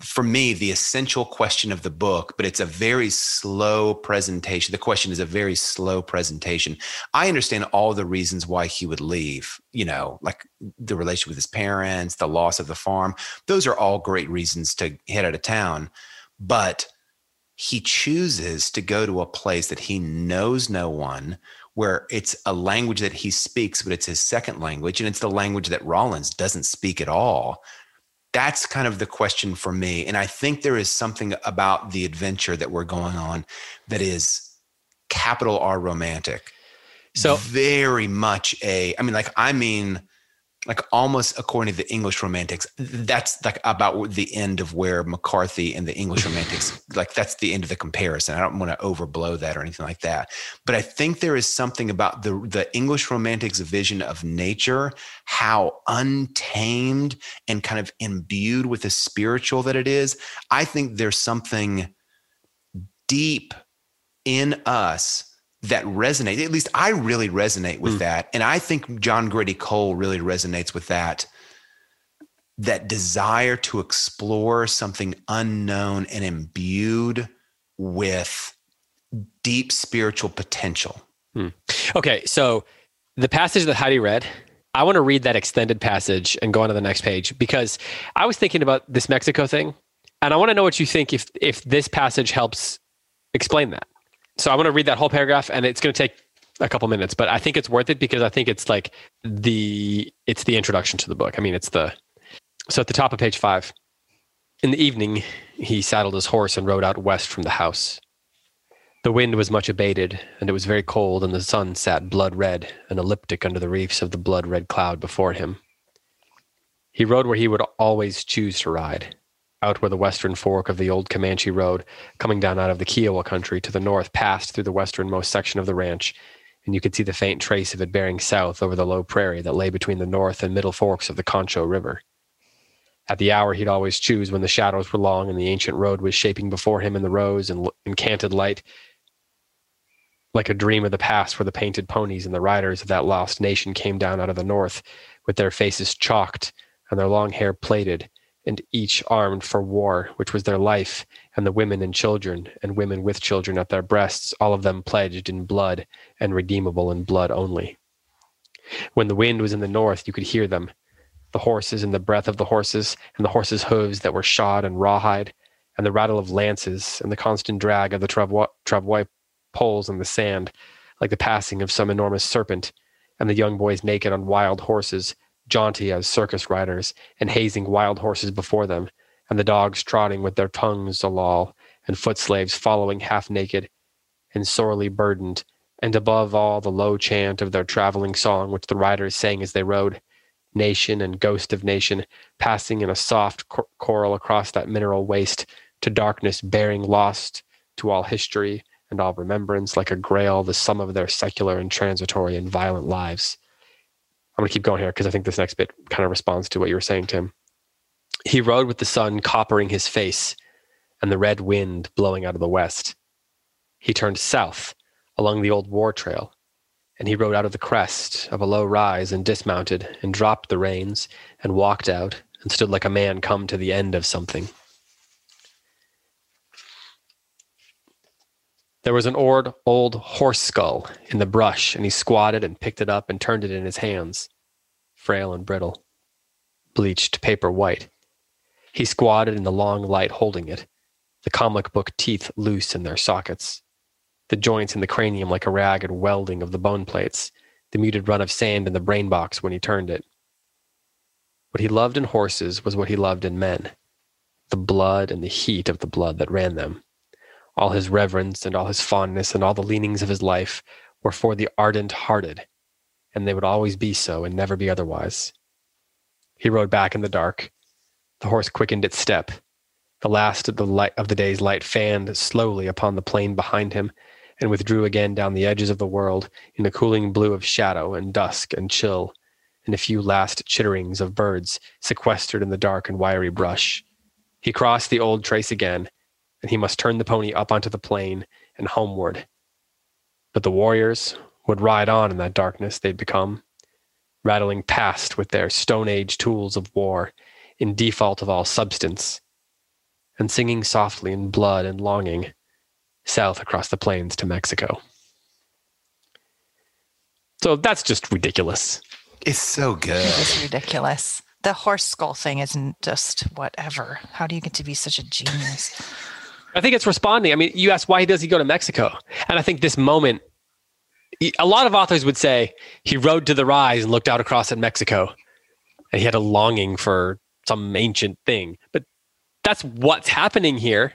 for me, the essential question of the book, but it's a very slow presentation. The question is a very slow presentation. I understand all the reasons why he would leave, you know, like the relationship with his parents, the loss of the farm. Those are all great reasons to head out of town. But he chooses to go to a place that he knows no one, where it's a language that he speaks, but it's his second language. And it's the language that Rawlins doesn't speak at all. That's kind of the question for me. And I think there is something about the adventure that we're going on that is capital R romantic. So very much a, I mean, like, I mean, like almost according to the English romantics, that's like about the end of where McCarthy and the English romantics, like that's the end of the comparison. I don't want to overblow that or anything like that. But I think there is something about the, the English romantics vision of nature, how untamed and kind of imbued with the spiritual that it is. I think there's something deep in us that resonate. At least I really resonate with mm. that. And I think John Grady Cole really resonates with that, that desire to explore something unknown and imbued with deep spiritual potential. Mm. Okay. So the passage that Heidi read I want to read that extended passage and go on to the next page, because I was thinking about this Mexico thing, and I want to know what you think if if this passage helps explain that. So I want to read that whole paragraph, and it's going to take a couple minutes, but I think it's worth it because I think it's like the it's the introduction to the book. I mean, it's the so at the top of page five. In the evening, he saddled his horse and rode out west from the house. The wind was much abated, and it was very cold, and the sun sat blood-red and elliptic under the reefs of the blood-red cloud before him. He rode where he would always choose to ride, out where the western fork of the old Comanche road, coming down out of the Kiowa country to the north, passed through the westernmost section of the ranch, and you could see the faint trace of it bearing south over the low prairie that lay between the north and middle forks of the Concho River. At the hour he'd always choose, when the shadows were long and the ancient road was shaping before him in the rose and canted light, like a dream of the past, where the painted ponies and the riders of that lost nation came down out of the north with their faces chalked and their long hair plaited, and each armed for war, which was their life, and the women and children and women with children at their breasts, all of them pledged in blood and redeemable in blood only. When the wind was in the north, you could hear them, the horses and the breath of the horses and the horses' hooves that were shod in rawhide, and the rattle of lances and the constant drag of the travois, travois poles in the sand, like the passing of some enormous serpent, and the young boys naked on wild horses, jaunty as circus riders, and hazing wild horses before them, and the dogs trotting with their tongues aloll, and foot slaves following half naked and sorely burdened, and above all the low chant of their traveling song which the riders sang as they rode, nation and ghost of nation, passing in a soft cor- choral across that mineral waste to darkness, bearing lost to all history and all remembrance, like a grail, the sum of their secular and transitory and violent lives. I'm going to keep going here because I think this next bit kind of responds to what you were saying, Tim. He rode with the sun coppering his face and the red wind blowing out of the west. He turned south along the old war trail, and he rode out of the crest of a low rise and dismounted and dropped the reins and walked out and stood like a man come to the end of something. There was an old, old horse skull in the brush, and he squatted and picked it up and turned it in his hands, frail and brittle, bleached paper white. He squatted in the long light holding it, the comic book teeth loose in their sockets, the joints in the cranium like a ragged welding of the bone plates, the muted run of sand in the brain box when he turned it. What he loved in horses was what he loved in men, the blood and the heat of the blood that ran them. All his reverence and all his fondness and all the leanings of his life were for the ardent-hearted, and they would always be so and never be otherwise. He rode back in the dark. The horse quickened its step. The last of the light of the day's light fanned slowly upon the plain behind him, and withdrew again down the edges of the world in the cooling blue of shadow and dusk and chill, and a few last chitterings of birds sequestered in the dark and wiry brush. He crossed the old trace again, and he must turn the pony up onto the plain and homeward. But the warriors would ride on in that darkness they'd become, rattling past with their Stone Age tools of war, in default of all substance, and singing softly in blood and longing, south across the plains to Mexico. So that's just ridiculous. It's so good. It is ridiculous. The horse skull thing isn't just whatever. How do you get to be such a genius? I think it's responding. I mean, you asked why does he go to Mexico? And I think this moment, a lot of authors would say he rode to the rise and looked out across at Mexico, and he had a longing for some ancient thing. But that's what's happening here.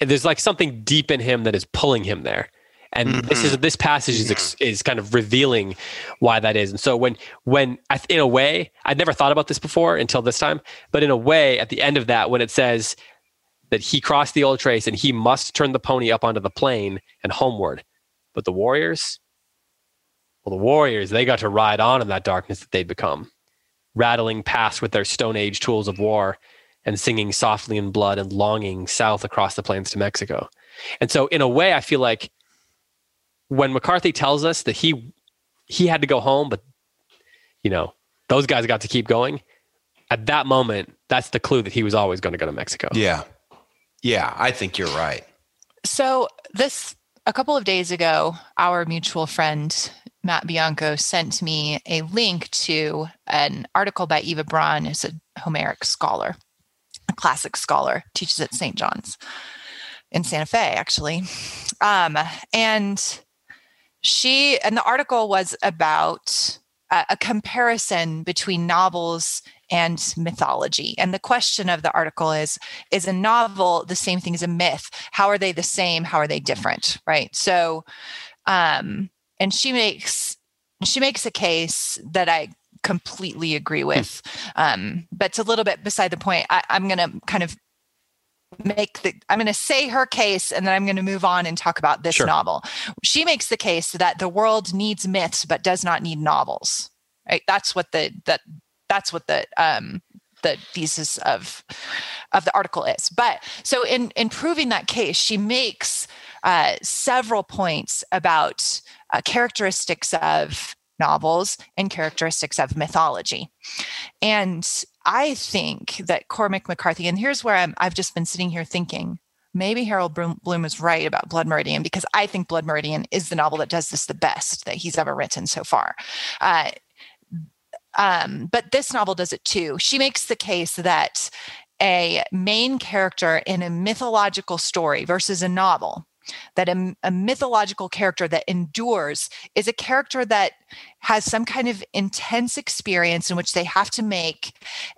And there's like something deep in him that is pulling him there. And mm-hmm. this is this passage is is kind of revealing why that is. And so when when I, in a way, I'd never thought about this before until this time. But in a way, at the end of that, when it says that he crossed the old trace and he must turn the pony up onto the plain and homeward, but the warriors, well, the warriors they got to ride on in that darkness that they'd become, rattling past with their Stone Age tools of war, and singing softly in blood and longing south across the plains to Mexico. And so in a way, I feel like when McCarthy tells us that he he had to go home, but, you know, those guys got to keep going, at that moment, that's the clue that he was always going to go to Mexico. Yeah. Yeah, I think you're right. So this a couple of days ago, our mutual friend, Matt Bianco, sent me a link to an article by Eva Brann, who's a Homeric scholar, a classic scholar, teaches at Saint John's in Santa Fe, actually. Um, and she, and the article was about uh, a comparison between novels and mythology. And the question of the article is, is a novel the same thing as a myth? How are they the same? How are they different? Right. So, um, and she makes, she makes a case that I completely agree with. Um, but it's a little bit beside the point. I, I'm going to kind of make the, I'm going to say her case, and then I'm going to move on and talk about this sure. novel. She makes the case that the world needs myths, but does not need novels. Right. That's what the, that, That's what the um, the thesis of of the article is. But so in, in proving that case, she makes uh, several points about uh, characteristics of novels and characteristics of mythology. And I think that Cormac McCarthy, and here's where I'm, I've just been sitting here thinking, maybe Harold Bloom was right about Blood Meridian, because I think Blood Meridian is the novel that does this the best that he's ever written so far. Uh, Um, but this novel does it too. She makes the case that a main character in a mythological story versus a novel, that a, a mythological character that endures is a character that has some kind of intense experience in which they have to make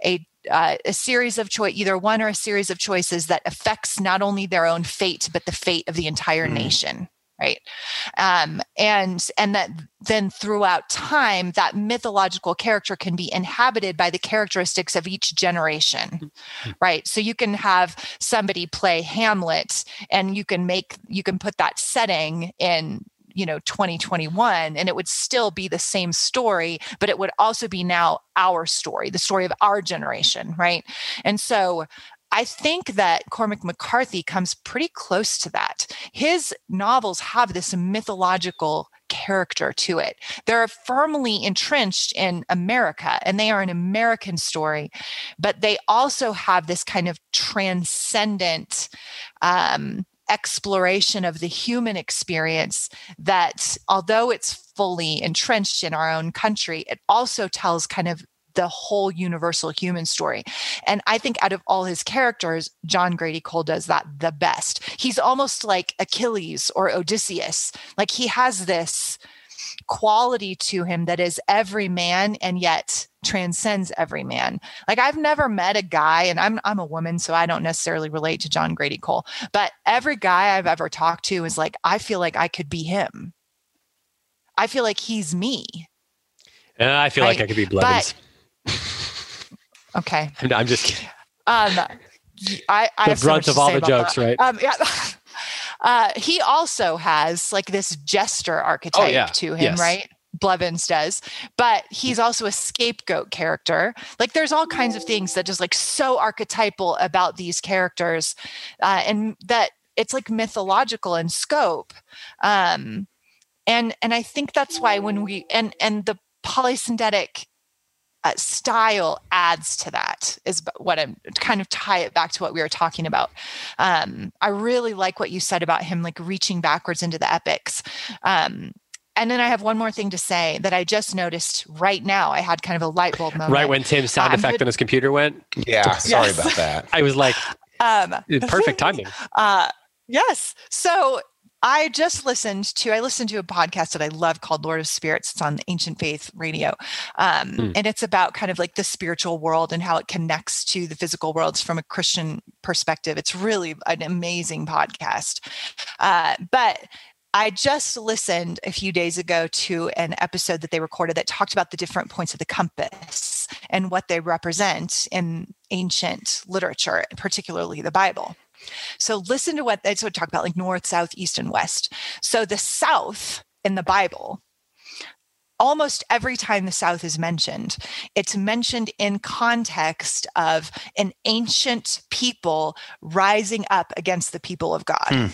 a Uh, a series of choice, either one or a series of choices that affects not only their own fate, but the fate of the entire mm. nation. Right. Um, and and that then throughout time, that mythological character can be inhabited by the characteristics of each generation. Right. So you can have somebody play Hamlet, and you can make you can put that setting in, you know, twenty twenty-one, and it would still be the same story, but it would also be now our story, the story of our generation. Right. And so I think that Cormac McCarthy comes pretty close to that. His novels have this mythological character to it. They're firmly entrenched in America, and they are an American story, but they also have this kind of transcendent um, exploration of the human experience that, although it's fully entrenched in our own country, it also tells kind of the whole universal human story. And I think out of all his characters, John Grady Cole does that the best. He's almost like Achilles or Odysseus. Like, he has this quality to him that is every man and yet transcends every man. Like, I've never met a guy, and I'm I'm a woman, so I don't necessarily relate to John Grady Cole, but every guy I've ever talked to is like, I feel like I could be him. I feel like he's me. And I feel right? like I could be Blevins. Okay. I'm just kidding. Um, I, I the brunt so of all the jokes, that. Right? Um, yeah. Uh, he also has like this jester archetype oh, yeah. to him, yes. right? Blevins does, but he's also a scapegoat character. Like, there's all kinds of things that just like so archetypal about these characters, uh, and that it's like mythological in scope. Um, and and I think that's why when we and and the polysynthetic Uh, style adds to that, is what I'm kind of tie it back to what we were talking about. Um, I really like what you said about him, like reaching backwards into the epics. Um, and then I have one more thing to say that I just noticed right now. I had kind of a light bulb moment. Right when Tim's sound um, effect but, on his computer went. Yeah. Sorry yes. about that. I was like, um, perfect timing. Uh, yes. So I just listened to, I listened to a podcast that I love called Lord of Spirits. It's on Ancient Faith Radio. Um, mm. And it's about kind of like the spiritual world and how it connects to the physical worlds from a Christian perspective. It's really an amazing podcast. Uh, but I just listened a few days ago to an episode that they recorded that talked about the different points of the compass and what they represent in ancient literature, particularly the Bible. So listen to what they so talk about, like north, south, east, and west. So the south in the Bible, almost every time the south is mentioned, it's mentioned in context of an ancient people rising up against the people of God. Mm.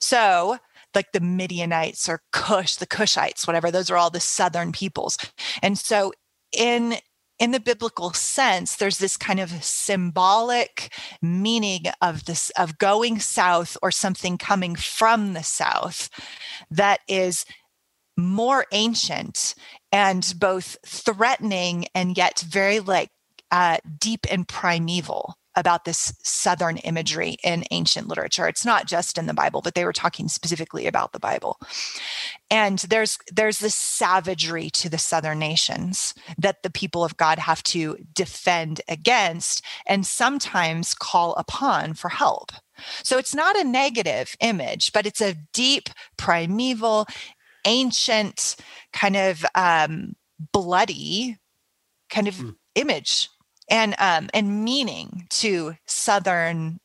So like the Midianites or Cush, the Cushites, whatever, those are all the southern peoples. And so in in the biblical sense, there's this kind of symbolic meaning of this, of going south or something coming from the south that is more ancient and both threatening and yet very like uh, deep and primeval about this southern imagery in ancient literature. It's not just in the Bible, but they were talking specifically about the Bible. And there's there's this savagery to the southern nations that the people of God have to defend against and sometimes call upon for help. So it's not a negative image, but it's a deep, primeval, ancient, kind of um, bloody kind of mm. image. And um, and meaning to southern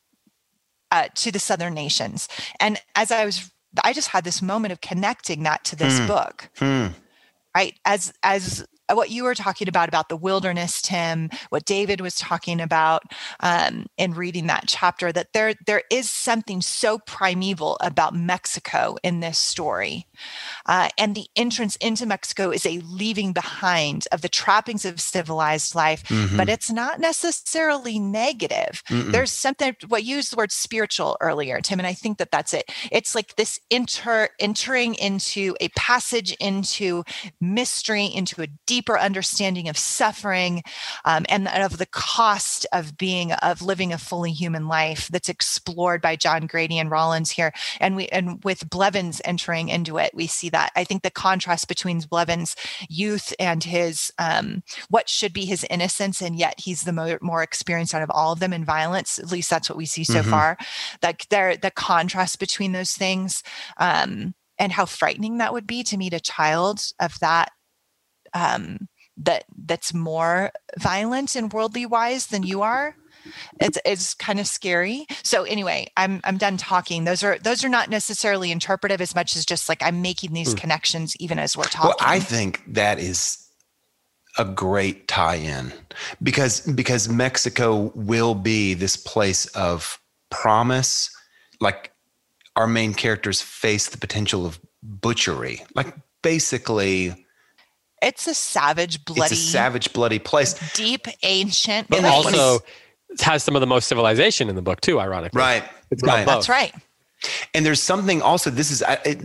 uh, to the southern nations, and as I was, I just had this moment of connecting that to this mm. book, mm. right? As as what you were talking about about the wilderness, Tim, what David was talking about um, in reading that chapter, that there there is something so primeval about Mexico in this story, uh, and the entrance into Mexico is a leaving behind of the trappings of civilized life, mm-hmm. but it's not necessarily negative. Mm-mm. There's something, what you used the word spiritual earlier, Tim, and I think that that's it. It's like this enter entering into a passage into mystery, into a deep deeper understanding of suffering um, and of the cost of being, of living a fully human life that's explored by John Grady and Rawlins here. And we, and with Blevins entering into it, we see that. I think the contrast between Blevins' youth and his, um, what should be his innocence, and yet he's the more, more experienced out of all of them in violence. At least that's what we see so mm-hmm. far. Like there, the contrast between those things um, and how frightening that would be to meet a child of that, Um, that that's more violent and worldly wise than you are. It's it's kind of scary. So anyway, I'm I'm done talking. Those are those are not necessarily interpretive as much as just like I'm making these connections even as we're talking. Well, I think that is a great tie-in because because Mexico will be this place of promise. Like our main characters face the potential of butchery. Like basically. It's a savage, bloody. It's a savage, bloody place. Deep, ancient. But place. Also has some of the most civilization in the book too. Ironically, right? It's right. That's right. And there's something also. This is it,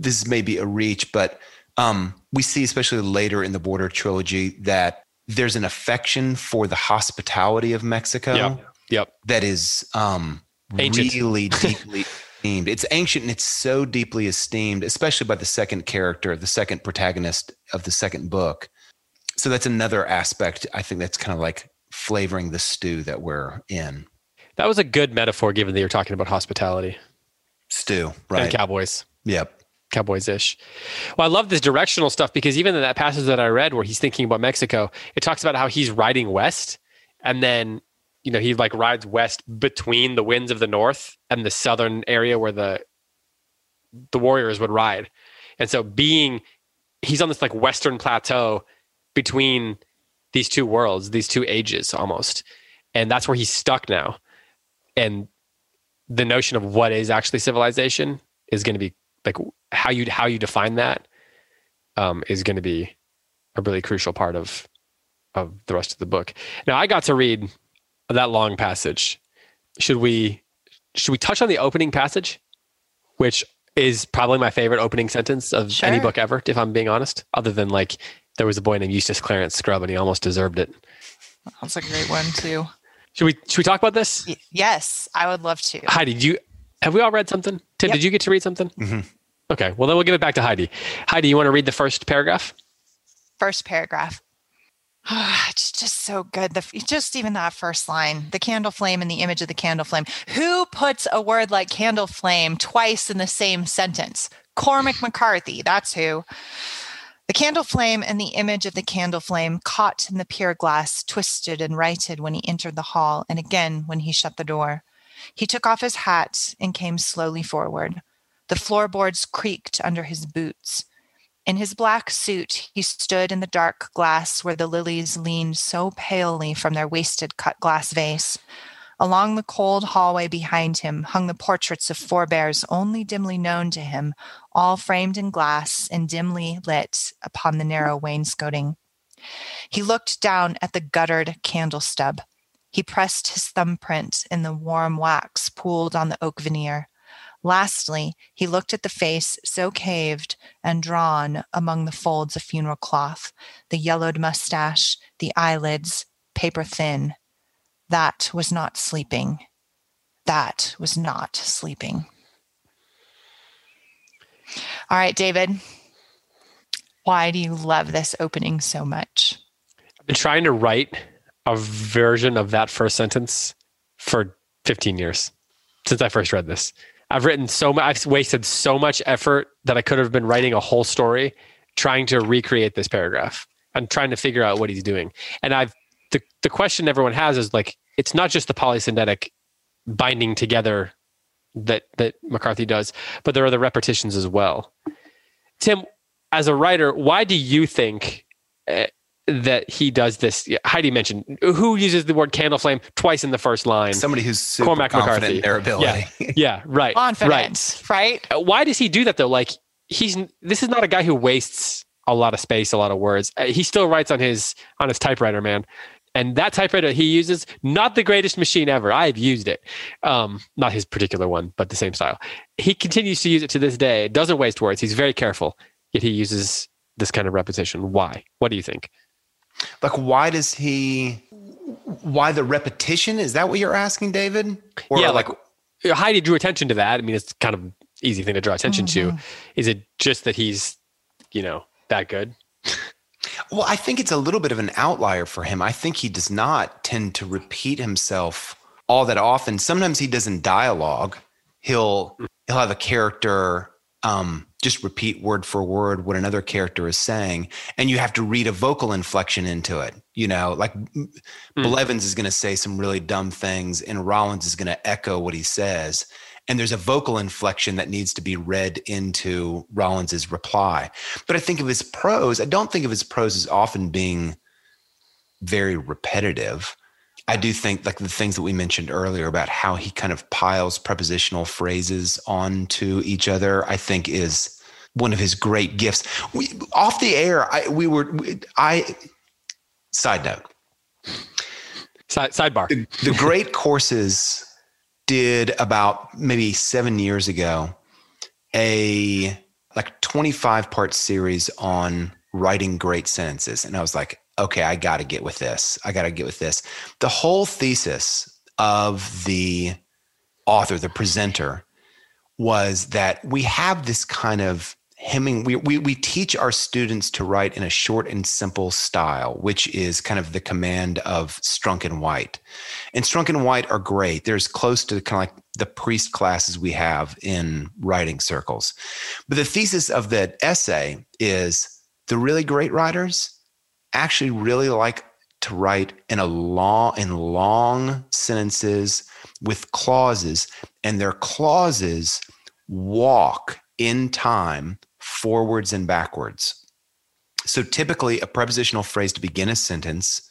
this may be a reach, but um, we see, especially later in the Border Trilogy, that there's an affection for the hospitality of Mexico. Yep. Yep. That is um, really deeply. It's ancient and it's so deeply esteemed, especially by the second character, the second protagonist of the second book. So that's another aspect, I think, that's kind of like flavoring the stew that we're in. That was a good metaphor, given that you're talking about hospitality. Stew, right. And cowboys. Yep. Cowboys-ish. Well, I love this directional stuff because even in that passage that I read where he's thinking about Mexico, it talks about how he's riding west and then you know, he like rides west between the winds of the north and the southern area where the the warriors would ride. And so being, he's on this like western plateau between these two worlds, these two ages almost. And that's where he's stuck now. And the notion of what is actually civilization is going to be like how you, how you define that um, is going to be a really crucial part of, of the rest of the book. Now I got to read that long passage. Should we should we touch on the opening passage, which is probably my favorite opening sentence of sure. any book ever, if I'm being honest, other than like there was a boy named Eustace Clarence Scrub and he almost deserved it. That's a great one too. Should we should we talk about this? Y- yes, I would love to. Heidi, do you have we all read something? Tim, yep. Did you get to read something? Mm-hmm. Okay, well then we'll give it back to Heidi. Heidi, you want to read the first paragraph? First paragraph. Oh, it's just so good. The, just even that first line, the candle flame and the image of the candle flame. Who puts a word like candle flame twice in the same sentence? Cormac McCarthy, that's who. The candle flame and the image of the candle flame caught in the pier glass, twisted and righted when he entered the hall and again when he shut the door. He took off his hat and came slowly forward. The floorboards creaked under his boots. In his black suit, he stood in the dark glass where the lilies leaned so palely from their wasted cut glass vase. Along the cold hallway behind him hung the portraits of forebears only dimly known to him, all framed in glass and dimly lit upon the narrow wainscoting. He looked down at the guttered candle stub. He pressed his thumbprint in the warm wax pooled on the oak veneer. Lastly, he looked at the face so caved and drawn among the folds of funeral cloth, the yellowed mustache, the eyelids, paper thin. That was not sleeping. That was not sleeping. All right, David, why do you love this opening so much? I've been trying to write a version of that first sentence for fifteen years since I first read this. I've written so much, I've wasted so much effort that I could have been writing a whole story trying to recreate this paragraph. I'm trying to figure out what he's doing. And I've, the, the question everyone has is like, it's not just the polysynthetic binding together that, that McCarthy does, but there are the repetitions as well. Tim, as a writer, why do you think uh, that he does this? Heidi mentioned who uses the word candle flame twice in the first line. Somebody who's super Cormac confident McCarthy. In their ability. Yeah, yeah, right. Confident, right. right? Why does he do that though? Like he's, this is not a guy who wastes a lot of space, a lot of words. He still writes on his, on his typewriter, man. And that typewriter he uses, not the greatest machine ever. I've used it. Um, not his particular one, but the same style. He continues to use it to this day. It doesn't waste words. He's very careful. Yet he uses this kind of repetition. Why? What do you think? Like, why does he, why the repetition? Is that what you're asking, David? Or yeah, like, like Heidi drew attention to that. I mean, it's kind of an easy thing to draw attention mm-hmm. to. Is it just that he's, you know, that good? Well, I think it's a little bit of an outlier for him. I think he does not tend to repeat himself all that often. Sometimes he does in dialogue. He'll he'll have a character um, just repeat word for word what another character is saying, and you have to read a vocal inflection into it. You know, like mm. Blevins is going to say some really dumb things, and Rawlins is going to echo what he says. And there's a vocal inflection that needs to be read into Rawlins's reply. But I think of his prose, I don't think of his prose as often being very repetitive. I do think like the things that we mentioned earlier about how he kind of piles prepositional phrases onto each other, I think is one of his great gifts. We, off the air, I, we were, we, I, side note. Side, sidebar. The, the great courses did about maybe seven years ago, a like twenty-five part series on writing great sentences. And I was like, okay, I got to get with this. I got to get with this. The whole thesis of the author, the presenter, was that we have this kind of hemming. We, we, we teach our students to write in a short and simple style, which is kind of the command of Strunk and White. And Strunk and White are great. They're as close to kind of like the priest classes we have in writing circles. But the thesis of that essay is the really great writers actually really like to write in a long, in long sentences with clauses, and their clauses walk in time forwards and backwards. So typically a prepositional phrase to begin a sentence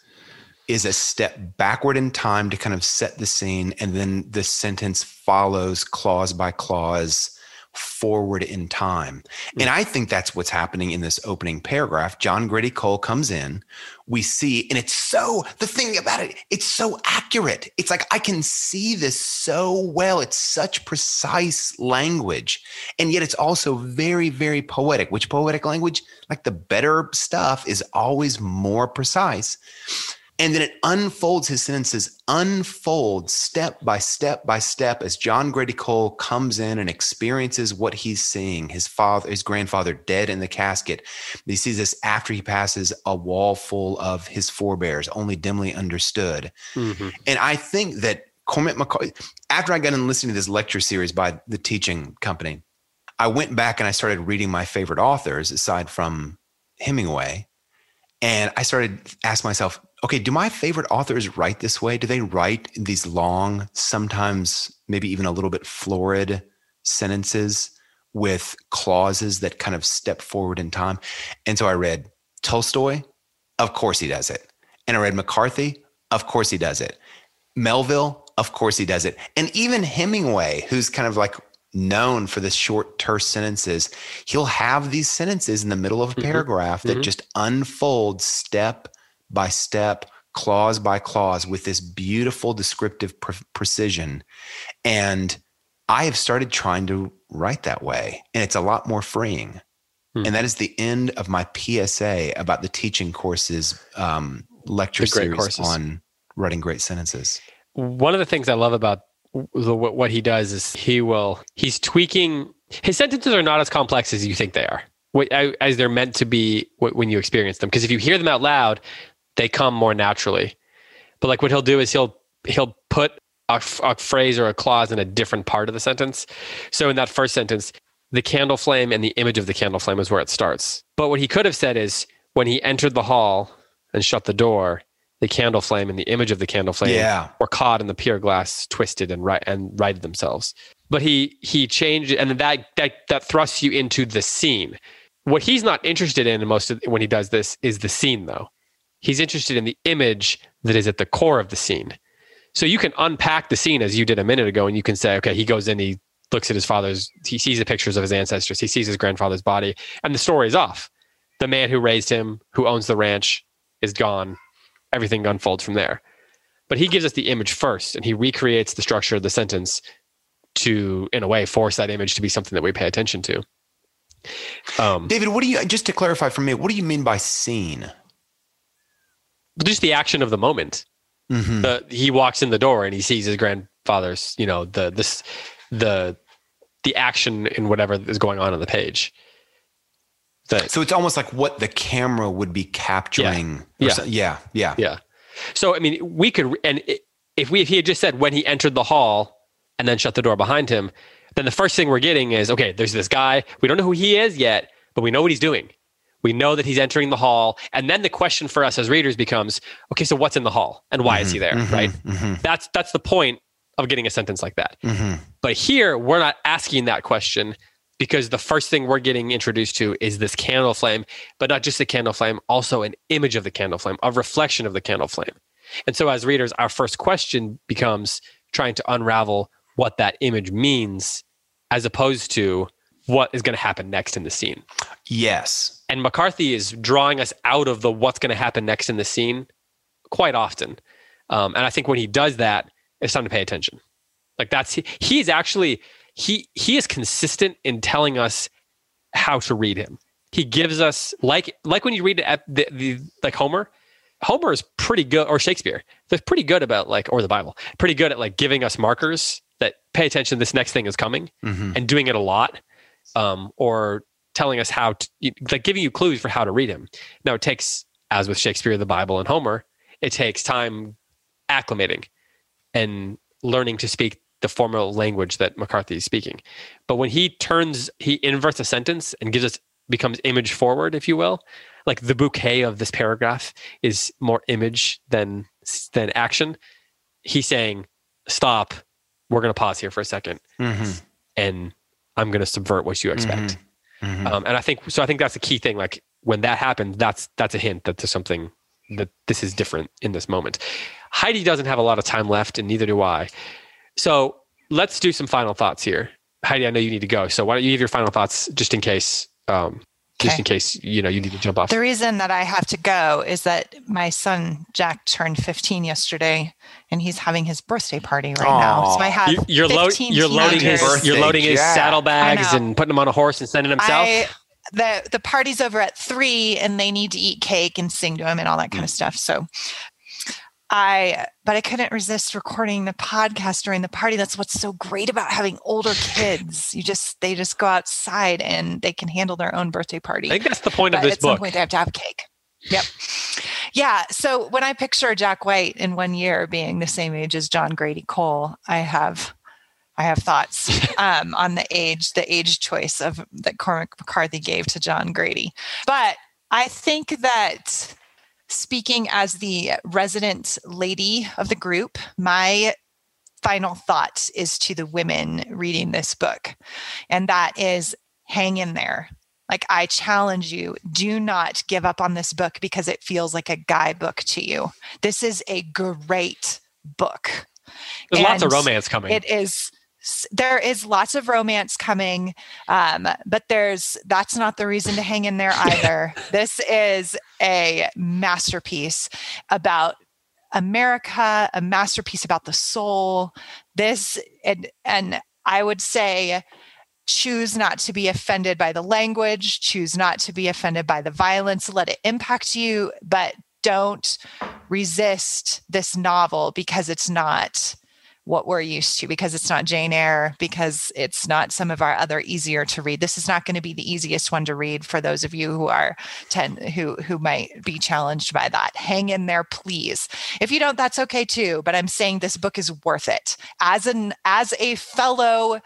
is a step backward in time to kind of set the scene, and then the sentence follows clause by clause forward in time. And I think that's what's happening in this opening paragraph. John Grady Cole comes in, we see, and it's so, the thing about it, it's so accurate. It's like, I can see this so well. It's such precise language. And yet it's also very, very poetic, which poetic language, like the better stuff is always more precise. And then it unfolds, his sentences unfold step by step by step as John Grady Cole comes in and experiences what he's seeing, his father, his grandfather dead in the casket. He sees this after he passes a wall full of his forebears, only dimly understood. Mm-hmm. And I think that Cormac McCarthy, after I got in listening to this lecture series by the teaching company, I went back and I started reading my favorite authors aside from Hemingway. And I started asking myself, okay, do my favorite authors write this way? Do they write these long, sometimes maybe even a little bit florid sentences with clauses that kind of step forward in time? And so I read Tolstoy. Of course he does it. And I read McCarthy. Of course he does it. Melville. Of course he does it. And even Hemingway, who's kind of like known for the short, terse sentences. He'll have these sentences in the middle of a paragraph mm-hmm. that mm-hmm. just unfold step by step, clause by clause, with this beautiful descriptive pre- precision. And I have started trying to write that way, and it's a lot more freeing. Mm-hmm. And that is the end of my P S A about the teaching courses, um, lecture series courses. On writing great sentences. One of the things I love about the, what he does is he will, he's tweaking. His sentences are not as complex as you think they are, as they're meant to be when you experience them. Because if you hear them out loud, they come more naturally. But like what he'll do is he'll he'll put a, a phrase or a clause in a different part of the sentence. So in that first sentence, the candle flame and the image of the candle flame is where it starts. But what he could have said is, when he entered the hall and shut the door, the candle flame and the image of the candle flame yeah. were caught in the pier glass, twisted and right and righted themselves. But he he changed, and that that that thrusts you into the scene. What he's not interested in most of, when he does this, is the scene, though. He's interested in the image that is at the core of the scene. So you can unpack the scene as you did a minute ago, and you can say, okay, he goes in, he looks at his father's, he sees the pictures of his ancestors, he sees his grandfather's body, and the story is off. The man who raised him, who owns the ranch, is gone. Everything unfolds from there. But he gives us the image first, and he recreates the structure of the sentence to, in a way, force that image to be something that we pay attention to. Um, David, what do you, just to clarify for me, what do you mean by scene? Just the action of the moment. Mm-hmm. The, he walks in the door and he sees his grandfather's, you know, the this the the action in whatever is going on on the page. The, so it's almost like what the camera would be capturing. Yeah, yeah. So, yeah, yeah, yeah. So I mean, we could, and if we if he had just said when he entered the hall and then shut the door behind him, then the first thing we're getting is, okay, there's this guy. We don't know who he is yet, but we know what he's doing. We know that he's entering the hall. And then the question for us as readers becomes, okay, so what's in the hall and why mm-hmm, is he there, mm-hmm, right? Mm-hmm. That's that's the point of getting a sentence like that. Mm-hmm. But here, we're not asking that question because the first thing we're getting introduced to is this candle flame, but not just the candle flame, also an image of the candle flame, a reflection of the candle flame. And so as readers, our first question becomes trying to unravel what that image means as opposed to what is going to happen next in the scene. Yes. And McCarthy is drawing us out of the what's going to happen next in the scene quite often. Um, and I think when he does that, it's time to pay attention. Like that's, he, he's actually, he, he is consistent in telling us how to read him. He gives us like, like when you read at the, the, like Homer, Homer is pretty good, or Shakespeare, they're pretty good about like, or the Bible, pretty good at like giving us markers that pay attention. This next thing is coming mm-hmm. and doing it a lot. Um, or telling us how to, like giving you clues for how to read him. Now it takes, as with Shakespeare, the Bible, and Homer, it takes time acclimating and learning to speak the formal language that McCarthy is speaking. But when he turns, he inverts a sentence and gives us, becomes image forward, if you will, like the bouquet of this paragraph is more image than, than action. He's saying, stop, we're going to pause here for a second. Mm-hmm. And I'm going to subvert what you expect. Mm-hmm. Mm-hmm. Um, and I think, so I think that's the key thing. Like when that happens, that's, that's a hint that there's something that this is different in this moment. Heidi doesn't have a lot of time left and neither do I. So let's do some final thoughts here. Heidi, I know you need to go. So why don't you give your final thoughts just in case, um, okay. just in case, you know, you need to jump off. The reason that I have to go is that my son, Jack, turned fifteen yesterday and he's having his birthday party right Aww. Now. So I have you're, you're fifteen lo- You're loading his, birthday, you're loading his yeah. saddlebags and putting him on a horse and sending himself. I, the, the party's over at three and they need to eat cake and sing to him and all that kind mm. of stuff. So I, but I couldn't resist recording the podcast during the party. That's what's so great about having older kids. You just, they just go outside and they can handle their own birthday party. I think that's the point but of this at book. At some point they have to have cake. Yep. Yeah. So when I picture Jack White in one year being the same age as John Grady Cole, I have, I have thoughts um, on the age, the age choice of that Cormac McCarthy gave to John Grady. But I think that speaking as the resident lady of the group, my final thought is to the women reading this book. And that is hang in there. Like I challenge you, do not give up on this book because it feels like a guidebook to you. This is a great book. There's and lots of romance coming. It is there is lots of romance coming, um, but there's that's not the reason to hang in there either. This is a masterpiece about America, a masterpiece about the soul. This, and and I would say, choose not to be offended by the language, choose not to be offended by the violence, let it impact you, but don't resist this novel because it's not what we're used to, because it's not Jane Eyre, because it's not some of our other easier to read. This is not going to be the easiest one to read for those of you who are ten, who who might be challenged by that. Hang in there, please. If you don't, that's okay too. But I'm saying this book is worth it. As an as a fellow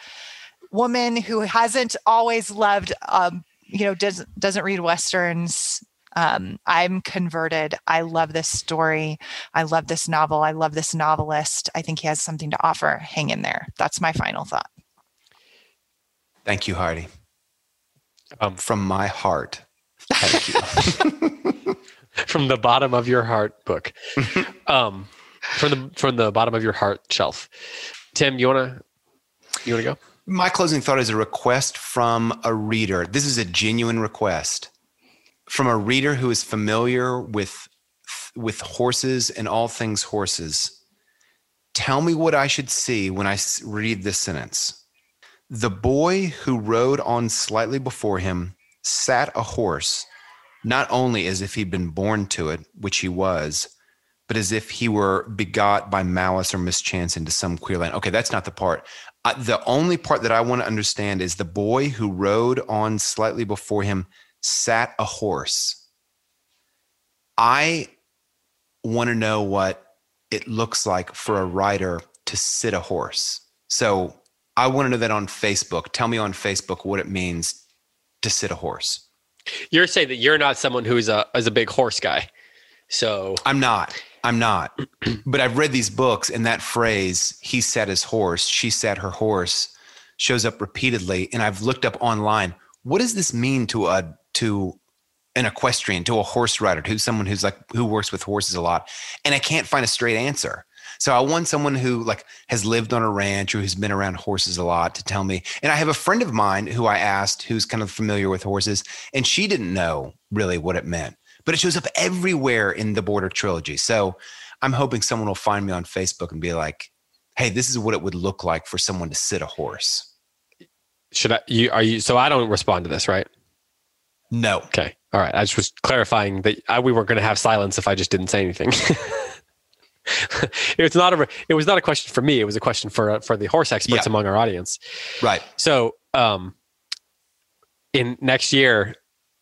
woman who hasn't always loved, um, you know, doesn't doesn't read Westerns, Um, I'm converted. I love this story. I love this novel. I love this novelist. I think he has something to offer. Hang in there. That's my final thought. Thank you, Hardy. Um, From my heart, thank you. From the bottom of your heart, book. Um, from the from the bottom of your heart shelf. Tim, you wanna you wanna go? My closing thought is a request from a reader. This is a genuine request. From a reader who is familiar with with horses and all things horses, tell me what I should see when I read this sentence. The boy who rode on slightly before him sat a horse, not only as if he'd been born to it, which he was, but as if he were begot by malice or mischance into some queer land. Okay, that's not the part. I, the only part that I want to understand is the boy who rode on slightly before him sat a horse. I want to know what it looks like for a rider to sit a horse. So I want to know that on Facebook. Tell me on Facebook what it means to sit a horse. You're saying that you're not someone who's a as a big horse guy. So I'm not. I'm not. But I've read these books, and that phrase, he sat his horse, she sat her horse, shows up repeatedly. And I've looked up online, what does this mean to a to an equestrian, to a horse rider, to someone who's like, who works with horses a lot? And I can't find a straight answer. So I want someone who like has lived on a ranch or who's been around horses a lot to tell me. And I have a friend of mine who I asked, who's kind of familiar with horses, and she didn't know really what it meant, but it shows up everywhere in the Border Trilogy. So I'm hoping someone will find me on Facebook and be like, hey, this is what it would look like for someone to sit a horse. Should I, you, are you, so I don't respond to this, right? No. Okay. All right. I just was clarifying that I, we weren't going to have silence if I just didn't say anything. It's not a, it was not a question for me. It was a question for, for the horse experts yeah. among our audience. Right. So, um, in next year,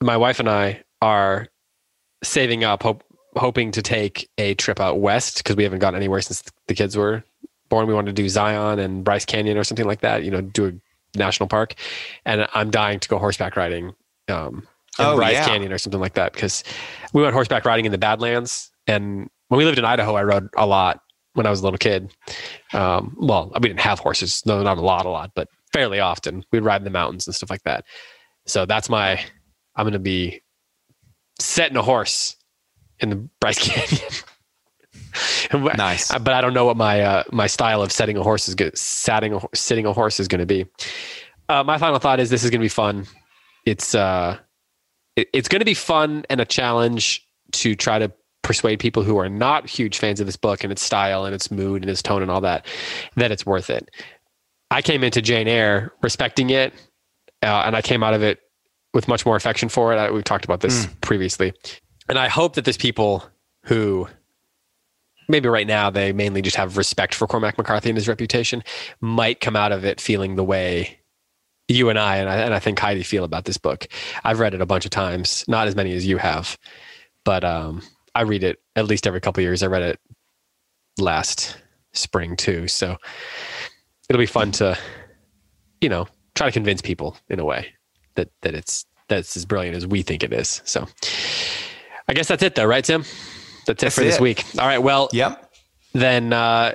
my wife and I are saving up, hope, hoping to take a trip out West, cause we haven't gone anywhere since the kids were born. We wanted to do Zion and Bryce Canyon or something like that, you know, do a national park, and I'm dying to go horseback riding um in oh, Bryce yeah. Canyon or something like that, because we went horseback riding in the Badlands, and when we lived in Idaho I rode a lot when I was a little kid. Um well, we didn't have horses, no, not a lot a lot but fairly often we'd ride in the mountains and stuff like that. So that's my I'm gonna be setting a horse in the Bryce Canyon. Nice. But I don't know what my uh, my style of setting a horse is good sitting a, sitting a horse is going to be. Uh, my final thought is this is going to be fun. It's uh, it, it's going to be fun and a challenge to try to persuade people who are not huge fans of this book and its style and its mood and its tone and all that that it's worth it. I came into Jane Eyre respecting it, uh, and I came out of it with much more affection for it. I, we've talked about this mm. previously, and I hope that there's people who. Maybe right now they mainly just have respect for Cormac McCarthy and his reputation, might come out of it feeling the way you and I, and I, and I think Heidi feel about this book. I've read it a bunch of times, not as many as you have, but um, I read it at least every couple of years. I read it last spring too. So it'll be fun to, you know, try to convince people in a way that, that it's, that it's as brilliant as we think it is. So I guess that's it though, right, Tim? That's it That's for this it. week. All right. Well, yep. Then uh,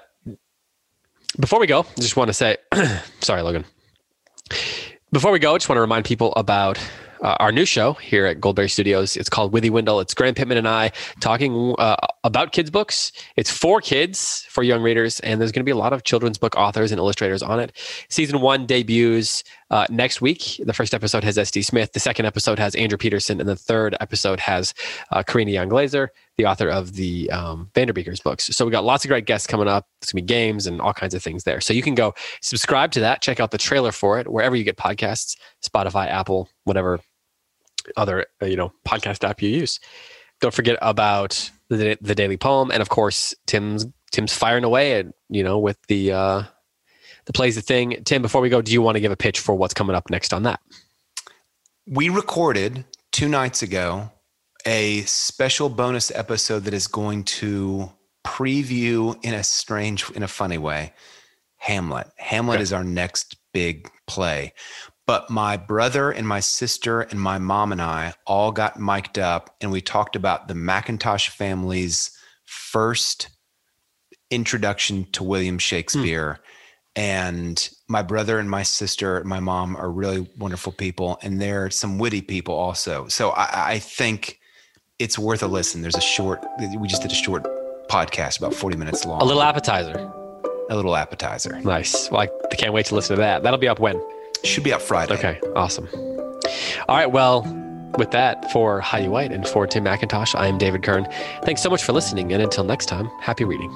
before we go, I just want to say, sorry, Logan. Before we go, I just want to remind people about uh, our new show here at Goldberry Studios. It's called Withy Windle. It's Graham Pittman and I talking uh, about kids' books. It's for kids, for young readers, and there's going to be a lot of children's book authors and illustrators on it. Season one debuts uh, next week. The first episode has S D Smith. The second episode has Andrew Peterson. And the third episode has uh, Karina Young-Glazer, the author of the um, Vanderbeekers books. So we got lots of great guests coming up. There's going to be games and all kinds of things there. So you can go subscribe to that. Check out the trailer for it, wherever you get podcasts, Spotify, Apple, whatever other, you know, podcast app you use. Don't forget about the, the Daily Poem. And of course, Tim's, Tim's firing away at, you know, with the, uh, the Plays the Thing. Tim, before we go, do you want to give a pitch for what's coming up next on that? We recorded two nights ago a special bonus episode that is going to preview in a strange, in a funny way, Hamlet. Hamlet okay. is our next big play. But my brother and my sister and my mom and I all got mic'd up, and we talked about the McIntosh family's first introduction to William Shakespeare. Mm. And my brother and my sister and my mom are really wonderful people, and they're some witty people also. So I, I think it's worth a listen. There's a short, we just did a short podcast, about forty minutes long. A little appetizer. A little appetizer. Nice. Well, I can't wait to listen to that. That'll be up when? Should be up Friday. Okay, awesome. All right, well, with that, for Heidi White and for Tim McIntosh, I am David Kern. Thanks so much for listening, and until next time, happy reading.